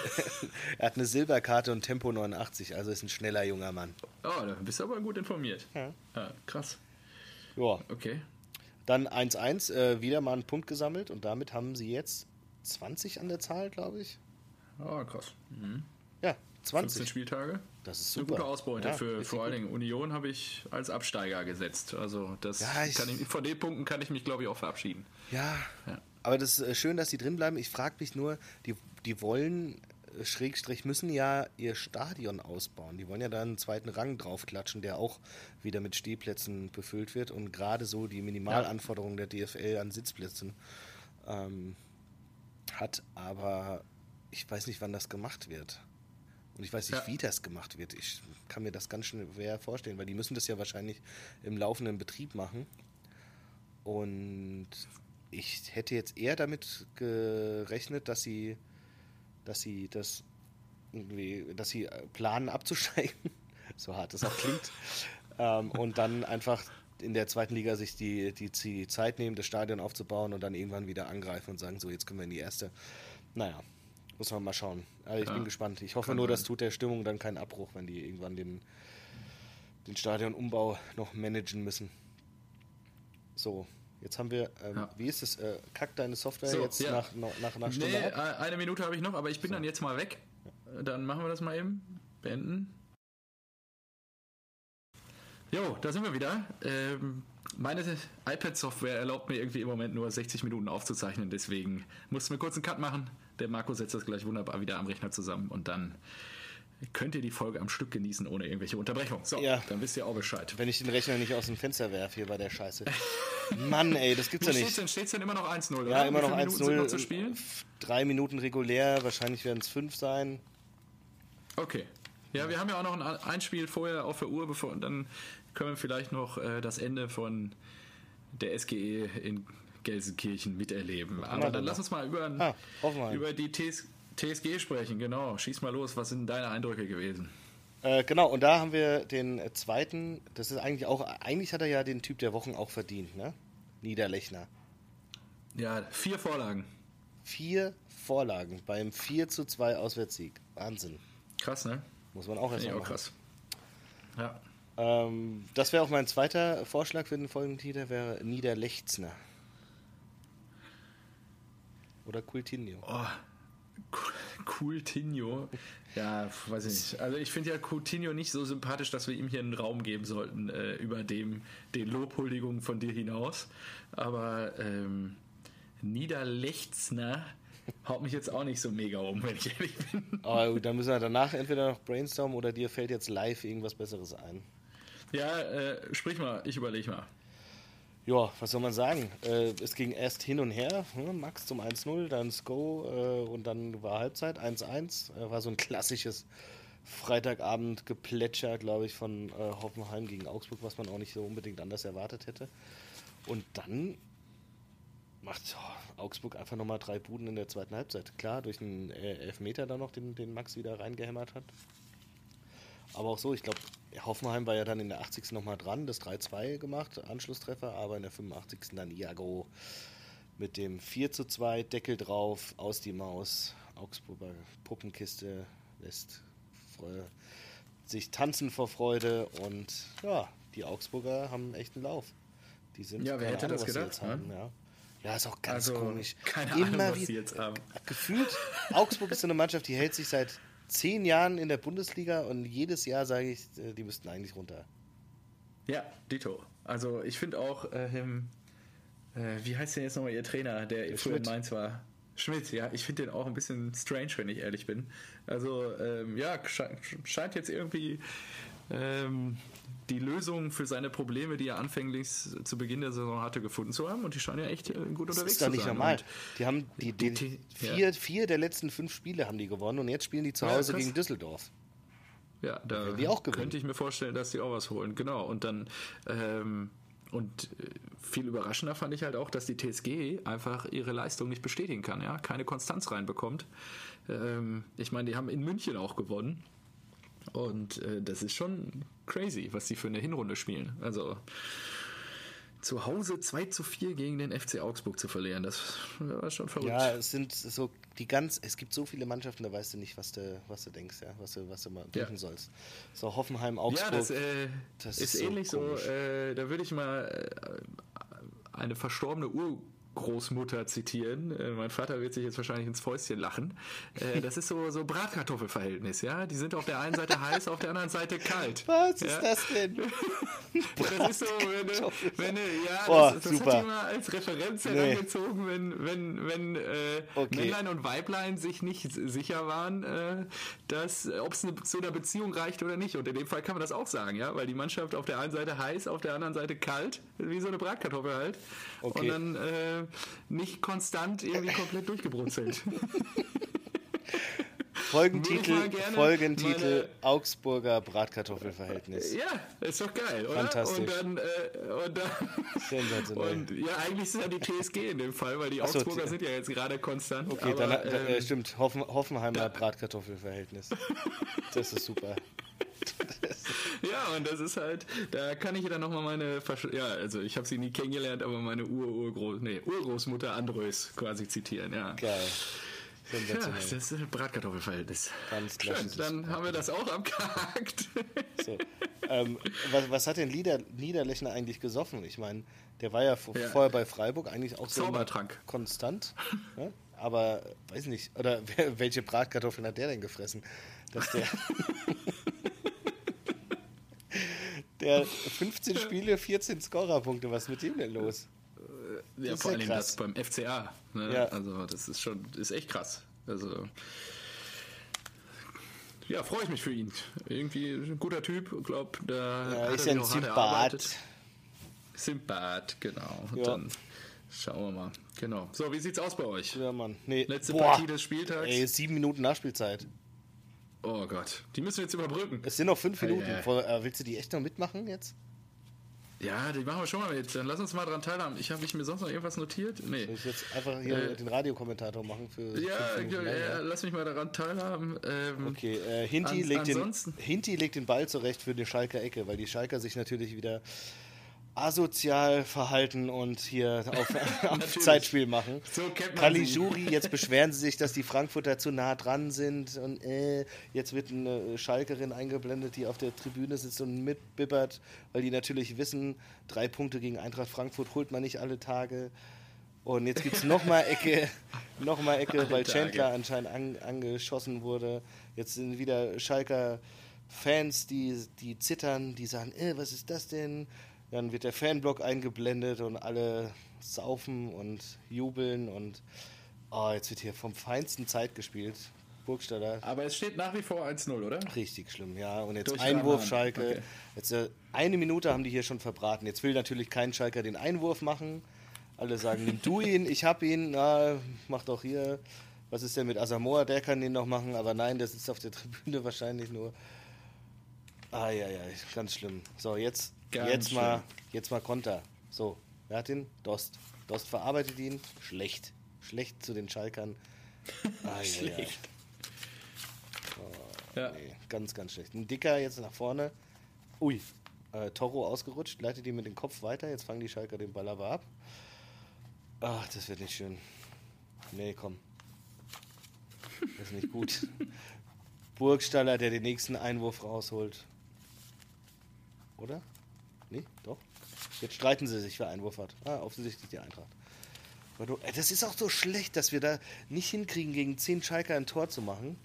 er hat eine Silberkarte und Tempo neunundachtzig, also ist ein schneller junger Mann. Oh, da bist du aber gut informiert. Ja. Ah, krass. Ja. Okay. Dann eins eins, äh, wieder mal einen Punkt gesammelt und damit haben sie jetzt zwanzig an der Zahl, glaube ich. Oh, krass. Mhm. Ja, zwanzig. fünfzehn Spieltage. Das ist super. Eine gute Ausbeute ja, für vor allen Dingen Union habe ich als Absteiger gesetzt. Also das ja, ich kann ich, von den Punkten kann ich mich, glaube ich, auch verabschieden. Ja, ja. Aber das ist schön, dass die drin bleiben. Ich frage mich nur, die, die wollen, Schrägstrich, müssen ja ihr Stadion ausbauen. Die wollen ja da einen zweiten Rang draufklatschen, der auch wieder mit Stehplätzen befüllt wird und gerade so die Minimalanforderungen der D F L an Sitzplätzen ähm, hat. Aber ich weiß nicht, wann das gemacht wird. Und ich weiß nicht, ja. wie das gemacht wird. Ich kann mir das ganz schwer vorstellen, weil die müssen das ja wahrscheinlich im laufenden Betrieb machen. Und ich hätte jetzt eher damit gerechnet, dass sie, dass sie das irgendwie, dass sie planen abzusteigen, so hart das auch klingt, ähm, und dann einfach in der zweiten Liga sich die, die, die Zeit nehmen, das Stadion aufzubauen und dann irgendwann wieder angreifen und sagen, so jetzt können wir in die erste. Naja. Muss man mal schauen. Also ich ja, bin gespannt. Ich hoffe nur, das tut der Stimmung dann keinen Abbruch, wenn die irgendwann den, den Stadionumbau noch managen müssen. So, jetzt haben wir, ähm, ja. wie ist es, äh, kackt deine Software so, jetzt ja. nach, nach, nach einer Stunde? Nee, ab? Eine Minute habe ich noch, aber ich bin so. Dann jetzt mal weg. Dann machen wir das mal eben. Beenden. Jo, da sind wir wieder. Ähm, meine iPad-Software erlaubt mir irgendwie im Moment nur sechzig Minuten aufzuzeichnen, deswegen mussten wir kurz einen Cut machen. Der Marco setzt das gleich wunderbar wieder am Rechner zusammen und dann könnt ihr die Folge am Stück genießen ohne irgendwelche Unterbrechung. So, ja. Dann wisst ihr auch Bescheid. Wenn ich den Rechner nicht aus dem Fenster werfe hier bei der Scheiße. Mann, ey, das gibt's ja nicht. Dann steht's denn immer noch eins null, oder? Ja, immer noch eins null. Drei Minuten regulär, wahrscheinlich werden es fünf sein. Okay. Ja, wir haben ja auch noch ein, ein Spiel vorher auf der Uhr, bevor, und dann können wir vielleicht noch äh, das Ende von der S G E in Gelsenkirchen miterleben. Aber dann lass uns mal über, ah, über die T S G sprechen. Genau, schieß mal los. Was sind deine Eindrücke gewesen? Äh, genau, und da haben wir den zweiten. Das ist eigentlich auch. Eigentlich hat er ja den Typ der Wochen auch verdient, ne? Niederlechner. Ja, vier Vorlagen. Vier Vorlagen beim vier zu zwei Auswärtssieg. Wahnsinn. Krass, ne? Muss man auch erstmal machen. Ja, krass. Ja. Ähm, das wäre auch mein zweiter Vorschlag für den folgenden Titel, wäre Niederlechzner. Oder Coutinho. Oh, Coutinho. Ja, weiß ich nicht. Also ich finde ja Coutinho nicht so sympathisch, dass wir ihm hier einen Raum geben sollten, äh, über dem, den Lobhuldigungen von dir hinaus. Aber ähm, Niederlechzner haut mich jetzt auch nicht so mega um, wenn ich ehrlich bin. Aber dann müssen wir danach entweder noch brainstormen oder dir fällt jetzt live irgendwas Besseres ein. Ja, äh, sprich mal, ich überlege mal. Ja, was soll man sagen? Äh, es ging erst hin und her, hm, Max zum eins null, dann Sko äh, und dann war Halbzeit eins eins. Äh, war so ein klassisches Freitagabend-Geplätscher, glaube ich, von äh, Hoffenheim gegen Augsburg, was man auch nicht so unbedingt anders erwartet hätte. Und dann macht oh, Augsburg einfach nochmal drei Buden in der zweiten Halbzeit. Klar, durch einen äh, Elfmeter dann noch, den, den Max wieder reingehämmert hat. Aber auch so, ich glaube, Hoffenheim war ja dann in der achtzigsten nochmal dran, das drei zwei gemacht, Anschlusstreffer, aber in der fünfundachtzigsten dann Iago mit dem vier zu zwei, Deckel drauf, aus die Maus, Augsburger Puppenkiste lässt Freude, sich tanzen vor Freude und ja, die Augsburger haben echt einen Lauf. Die sind ja, wer hätte Ahnung, das gedacht? Haben, ne? Ja. Ja, ist auch ganz also, komisch. Keine Ahnung, Immer was sie jetzt haben. Gefühlt, Augsburg ist so eine Mannschaft, die hält sich seit zehn Jahren in der Bundesliga und jedes Jahr sage ich, die müssten eigentlich runter. Ja, ditto. Also ich finde auch, ähm, äh, wie heißt denn jetzt nochmal ihr Trainer, der, der früher in Mainz war? Schmidt, ja. Ich finde den auch ein bisschen strange, wenn ich ehrlich bin. Also ähm, ja, sche- scheint jetzt irgendwie ähm, die Lösung für seine Probleme, die er anfänglich zu Beginn der Saison hatte, gefunden zu haben. Und die scheinen ja echt gut unterwegs zu sein. Das ist doch nicht normal. Die haben die, die, die vier, ja. vier der letzten fünf Spiele haben die gewonnen und jetzt spielen die zu Hause ja, gegen Düsseldorf. Ja, da die auch könnte ich mir vorstellen, dass die auch was holen. Genau, und dann ähm, und viel überraschender fand ich halt auch, dass die T S G einfach ihre Leistung nicht bestätigen kann. Ja? Keine Konstanz reinbekommt. Ähm, ich meine, die haben in München auch gewonnen. Und äh, das ist schon crazy, was die für eine Hinrunde spielen. Also zu Hause zwei zu vier gegen den F C Augsburg zu verlieren, das war schon verrückt. Ja, es sind so die ganz, es gibt so viele Mannschaften, da weißt du nicht, was du, was du denkst, ja, was du, was du mal machen ja. sollst. So Hoffenheim, Augsburg. Ja, das, äh, das ist, ist ähnlich so. so äh, da würde ich mal äh, eine verstorbene Ur Großmutter zitieren. Äh, mein Vater wird sich jetzt wahrscheinlich ins Fäustchen lachen. Äh, das ist so, so Bratkartoffelverhältnis, ja. Die sind auf der einen Seite heiß, auf der anderen Seite kalt. Was ja? ist das denn? Das ist so, wenn, wenn ja, oh, das, das hat die mal als Referenz herangezogen, nee. wenn, wenn, wenn äh, okay. Männlein und Weiblein sich nicht sicher waren, äh, dass, ob es ne, zu einer Beziehung reicht oder nicht. Und in dem Fall kann man das auch sagen, ja, weil die Mannschaft auf der einen Seite heiß, auf der anderen Seite kalt, wie so eine Bratkartoffel halt. Okay. Und dann äh, nicht konstant irgendwie komplett durchgebrutzelt. Folgentitel, Folgentitel Augsburger Bratkartoffelverhältnis. Ja, ist doch geil, oder? Fantastisch. Und dann, äh, und dann sensationell. Und ja, eigentlich ist ja die T S G in dem Fall, weil die Ach Augsburger so, sind ja jetzt gerade konstant. Okay, aber, dann, dann ähm, stimmt, Hoffen, Hoffenheimer Bratkartoffelverhältnis. Das ist super. Ja, und das ist halt, da kann ich dann nochmal meine, Versch- ja, also ich habe sie nie kennengelernt, aber meine Ur-Urgroß- nee, Urgroßmutter Andrös quasi zitieren, ja. Geil. Ja, das ist ein Bratkartoffelverhältnis. Ganz klar. Schön, dann haben wir das auch abgehakt. So. Ähm, was, was hat denn Lieder, Niederlechner eigentlich gesoffen? Ich meine, der war ja, vor, ja vorher bei Freiburg eigentlich auch so konstant, ne? Aber weiß nicht, oder wer, welche Bratkartoffeln hat der denn gefressen? Dass der... Der fünfzehn Spiele, vierzehn Scorerpunkte, was ist mit dem denn los? Ja, vor allem das beim F C A. Ne? Ja. Also das ist schon, ist echt krass. Also Ja, freue ich mich für ihn. Irgendwie ein guter Typ. Ich glaube, da ja, ist er ein Sympath. Sympath, genau. Ja. Dann schauen wir mal. Genau. So, wie sieht's aus bei euch? Ja, Mann. Nee. Letzte Boah. Partie des Spieltags. Ey, sieben Minuten Nachspielzeit. Oh Gott. Die müssen wir jetzt überbrücken. Es sind noch fünf Minuten. Hey, hey. Willst du die echt noch mitmachen jetzt? Ja, die machen wir schon mal mit. Dann lass uns mal dran teilhaben. Ich habe mir sonst noch irgendwas notiert. Nee. Soll ich jetzt einfach hier äh, den Radiokommentator machen? Für ja, ja, ja, lass mich mal daran teilhaben. Ähm, okay, äh, Hinti, an, legt den, Hinti legt den Ball zurecht für die Schalker Ecke, weil die Schalker sich natürlich wieder asozial verhalten und hier auf, auf Zeitspiel machen. So kennt man Caligiuri, jetzt beschweren sie sich, dass die Frankfurter zu nah dran sind. Und äh, jetzt wird eine Schalkerin eingeblendet, die auf der Tribüne sitzt und mitbibbert, weil die natürlich wissen, drei Punkte gegen Eintracht Frankfurt holt man nicht alle Tage. Und jetzt gibt es nochmal Ecke, nochmal Ecke, alle weil Tage. Chandler anscheinend an, angeschossen wurde. Jetzt sind wieder Schalker Fans, die, die zittern, die sagen, äh, was ist das denn? Dann wird der Fanblock eingeblendet und alle saufen und jubeln und oh, jetzt wird hier vom feinsten Zeit gespielt. Burgstaller. Aber es steht nach wie vor eins null, oder? Richtig schlimm, ja. Und jetzt Einwurf Schalke. Okay. Jetzt eine Minute haben die hier schon verbraten. Jetzt will natürlich kein Schalker den Einwurf machen. Alle sagen, nimm du ihn, ich hab ihn. Na, mach doch hier. Was ist denn mit Asamoah? Der kann den noch machen. Aber nein, der sitzt auf der Tribüne wahrscheinlich nur. Ah, ja, ja, ganz schlimm. So, jetzt... Ganz jetzt mal, jetzt mal Konter. So, wer hat ihn? Dost. Dost verarbeitet ihn. Schlecht. Schlecht zu den Schalkern. Ah, schlecht. Ja, ja. Oh, ja. Nee. Ganz, ganz schlecht. Ein Dicker jetzt nach vorne. Ui. Äh, Toro ausgerutscht. Leitet ihn mit dem Kopf weiter. Jetzt fangen die Schalker den Ball aber ab. Ach, das wird nicht schön. Nee, komm. Das ist nicht gut. Burgstaller, der den nächsten Einwurf rausholt. Oder? Nee, doch. Jetzt streiten sie sich, wer Einwurf hat. Ah, offensichtlich die Eintracht. Das ist auch so schlecht, dass wir da nicht hinkriegen, gegen zehn Schalker ein Tor zu machen.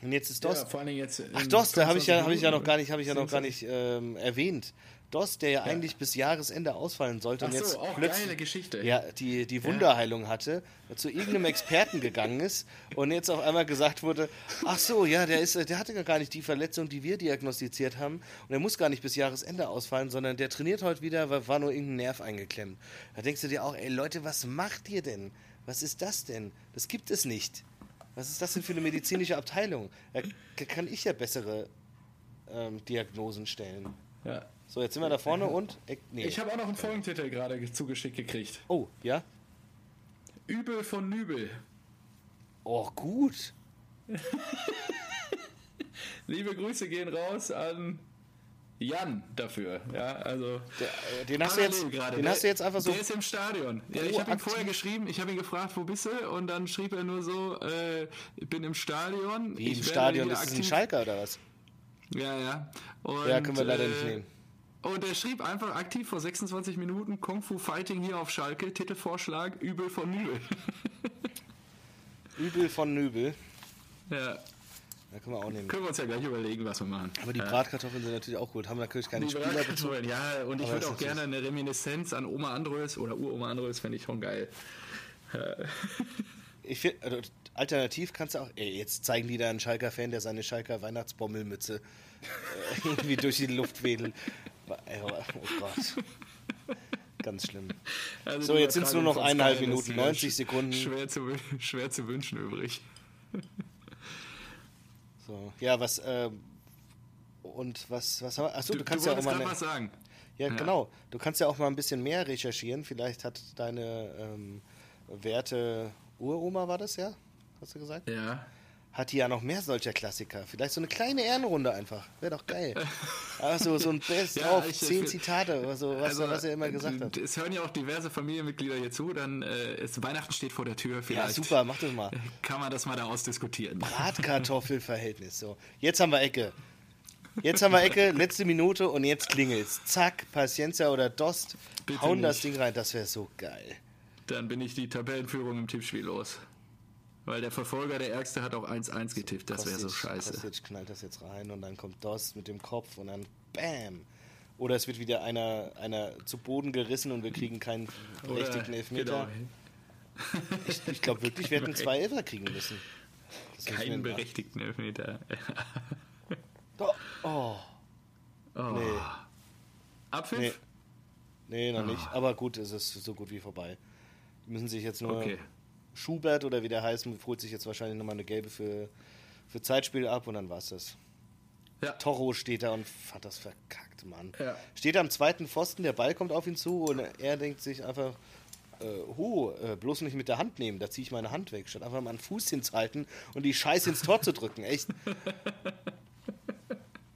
Und jetzt ist Dost. Ja, vor allem jetzt Ach, Dost, da habe ich, ja, hab ich ja noch gar nicht, ich ja noch gar nicht ähm, erwähnt. Dost, der ja, ja eigentlich bis Jahresende ausfallen sollte. Ach so, und jetzt auch plötzlich, geile Geschichte. Ja, die, die Wunderheilung ja. hatte, zu irgendeinem Experten gegangen ist und jetzt auf einmal gesagt wurde, ach so, ja, der, ist, der hatte gar nicht die Verletzung, die wir diagnostiziert haben und er muss gar nicht bis Jahresende ausfallen, sondern der trainiert heute wieder, weil war nur irgendein Nerv eingeklemmt. Da denkst du dir auch, ey Leute, was macht ihr denn? Was ist das denn? Das gibt es nicht. Was ist das denn für eine medizinische Abteilung? Da kann ich ja bessere ähm, Diagnosen stellen. Ja. So, jetzt sind wir da vorne und... Äh, nee. Ich habe auch noch einen Folgentitel gerade zugeschickt gekriegt. Oh, ja? Übel von Nübel. Oh, gut. Liebe Grüße gehen raus an Jan dafür. Ja, also der, den hast, du jetzt, grade, den der, hast du jetzt einfach so... Der ist im Stadion. Ja, ich habe ihm vorher geschrieben, ich habe ihn gefragt, wo bist du? Und dann schrieb er nur so, äh, ich bin im Stadion. Wie, im ich Stadion? Ist es ein Schalker oder was? Ja, ja. Und, ja, können wir leider äh, nicht nehmen. Und er schrieb einfach aktiv vor sechsundzwanzig Minuten Kung Fu Fighting hier auf Schalke, Titelvorschlag Übel von Nübel. Übel von Nübel. Ja. Da können wir auch nehmen. Können wir uns ja gleich überlegen, was wir machen. Aber die ja. Bratkartoffeln sind natürlich auch gut. Haben wir natürlich keine die Spieler bezogen. Ja, und ich würde auch gerne eine Reminiszenz an Oma Andrös oder Uroma Andrös, fände ich schon geil. Ich find, also, alternativ kannst du auch... Ey, jetzt zeigen die da einen Schalker-Fan, der seine Schalker-Weihnachtsbommelmütze äh, irgendwie durch die Luft wedelt. Oh Gott. Ganz schlimm. Also so, jetzt sind es nur noch eineinhalb Minuten, neunzig Sekunden. Schwer zu, schwer zu wünschen übrig. So, ja, was, äh, und was, was haben wir? Achso, du, du kannst du ja auch mal. Ne, was sagen. Ja, ja, genau. Du kannst ja auch mal ein bisschen mehr recherchieren. Vielleicht hat deine ähm, werte Uroma, war das, ja? Hast du gesagt? Ja. Hat die ja noch mehr solcher Klassiker. Vielleicht so eine kleine Ehrenrunde einfach. Wäre doch geil. Also so ein Best ja, auf zehn Zitate oder so, was, also, was er immer gesagt hat. Es hören ja auch diverse Familienmitglieder hier zu. Dann äh, ist Weihnachten steht vor der Tür. Vielleicht ja, super, mach das mal. Kann man das mal da ausdiskutieren. Bratkartoffelverhältnis. So. Jetzt haben wir Ecke. Jetzt haben wir Ecke, letzte Minute und jetzt klingelt's. Zack, Paciencia oder Dost. Bitte hauen nicht. Das Ding rein. Das wäre so geil. Dann bin ich die Tabellenführung im Tippspiel los. Weil der Verfolger, der Ärgste, hat auch eins eins getippt. Das wäre so scheiße. Kostic knallt das jetzt rein und dann kommt Dost mit dem Kopf und dann BAM. Oder es wird wieder einer, einer zu Boden gerissen und wir kriegen keinen richtigen Elfmeter. Genau. Ich, ich glaube wirklich, wir hätten zwei Elfer kriegen müssen. keinen berechtigten Elfmeter. Oh. Oh. Oh. Nee. Abpfiff? Nee, nee noch oh. nicht. Aber gut, es ist so gut wie vorbei. Die müssen sich jetzt nur... Okay. Schubert oder wie der heißt, holt sich jetzt wahrscheinlich nochmal eine gelbe für, für Zeitspiel ab und dann war's das. Ja. Toro steht da und hat das verkackt, Mann. Ja. Steht am zweiten Pfosten, der Ball kommt auf ihn zu und er denkt sich einfach, äh, hu, äh, bloß nicht mit der Hand nehmen, da ziehe ich meine Hand weg, statt einfach mal einen Fuß hinzuhalten und die Scheiße ins Tor zu drücken, echt.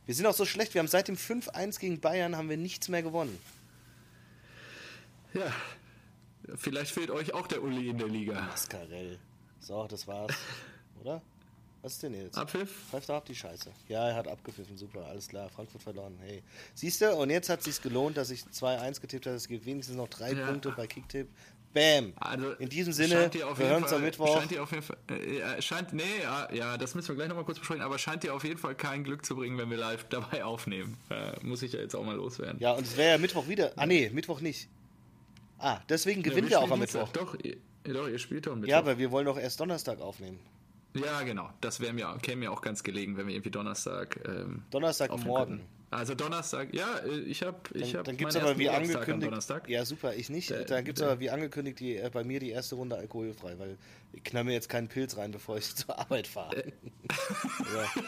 Wir sind auch so schlecht, wir haben seit dem fünf eins gegen Bayern haben wir nichts mehr gewonnen. Ja. Vielleicht fehlt euch auch der Uli in der Liga. Mascarell. So, das war's. Oder? Was ist denn jetzt? Abpfiff? Pfeift er ab die Scheiße. Ja, er hat abgepfiffen. Super, alles klar. Frankfurt verloren. Hey. Siehst du? Und jetzt hat es sich gelohnt, dass ich zwei eins getippt habe. Es gibt wenigstens noch drei ja. Punkte bei Kicktip. Bam! Also, in diesem Sinne, wir hören uns am Mittwoch. Scheint dir auf jeden Fall, äh, scheint, nee, ja, ja, das müssen wir gleich nochmal kurz besprechen, aber scheint dir auf jeden Fall kein Glück zu bringen, wenn wir live dabei aufnehmen. Äh, muss ich ja jetzt auch mal loswerden. Ja, und es wäre ja Mittwoch wieder. Ah, nee, Mittwoch nicht. Ah, deswegen gewinnen ja, wir, wir auch am Mittwoch. Doch, ihr, doch, ihr spielt doch am Mittwoch. Ja, aber wir wollen doch erst Donnerstag aufnehmen. Ja, genau. Das wäre mir, käme mir auch ganz gelegen, wenn wir irgendwie Donnerstag... Ähm, Donnerstagmorgen. Also Donnerstag, ja, ich habe ich hab meinen ersten Donnerstag am Donnerstag. Ja, super, ich nicht. Äh, dann gibt es äh, aber wie angekündigt die, äh, bei mir die erste Runde alkoholfrei, weil ich knall mir jetzt keinen Pilz rein, bevor ich zur Arbeit fahre. Äh. ja.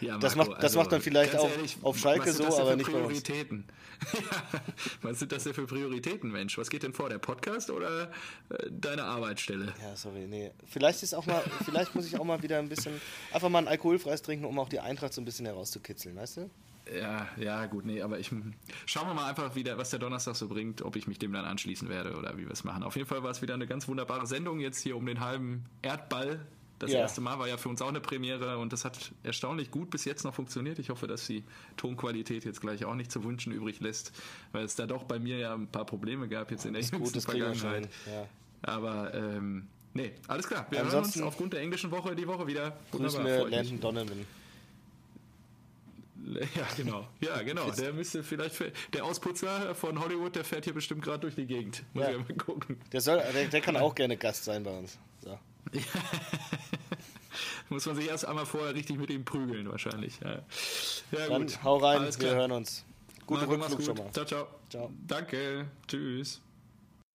Ja, Marco, das macht, das also, macht dann vielleicht auch ehrlich, auf Schalke so, aber für nicht Prioritäten? Bei uns. Ja, was sind das denn für Prioritäten, Mensch? Was geht denn vor, der Podcast oder äh, deine Arbeitsstelle? Ja, sorry, nee. Vielleicht ist auch mal, vielleicht muss ich auch mal wieder ein bisschen, einfach mal ein alkoholfreies trinken, um auch die Eintracht so ein bisschen herauszukitzeln, weißt du? Ja, ja, gut, nee, aber ich schauen wir mal einfach wieder, was der Donnerstag so bringt, ob ich mich dem dann anschließen werde oder wie wir es machen. Auf jeden Fall war es wieder eine ganz wunderbare Sendung jetzt hier um den halben Erdball. Das ja. erste Mal war ja für uns auch eine Premiere und das hat erstaunlich gut bis jetzt noch funktioniert. Ich hoffe, dass die Tonqualität jetzt gleich auch nicht zu wünschen übrig lässt, weil es da doch bei mir ja ein paar Probleme gab jetzt ja, in der jüngsten Vergangenheit. Ja. Aber ähm, nee, alles klar. Wir hören uns aufgrund der englischen Woche die Woche wieder. Grüßen wir Landon Donovan. Ja, genau. Ja, genau. Der müsste vielleicht für, der Ausputzer von Hollywood, der fährt hier bestimmt gerade durch die Gegend. Muss ja. ich mal gucken. Der, soll, der, der kann auch gerne Gast sein bei uns. So. Ja. Muss man sich erst einmal vorher richtig mit ihm prügeln wahrscheinlich. Ja, ja dann gut. Hau rein, wir hören uns. Guten Rückflug schon mal. Ciao, ciao. Ciao. Danke. Tschüss.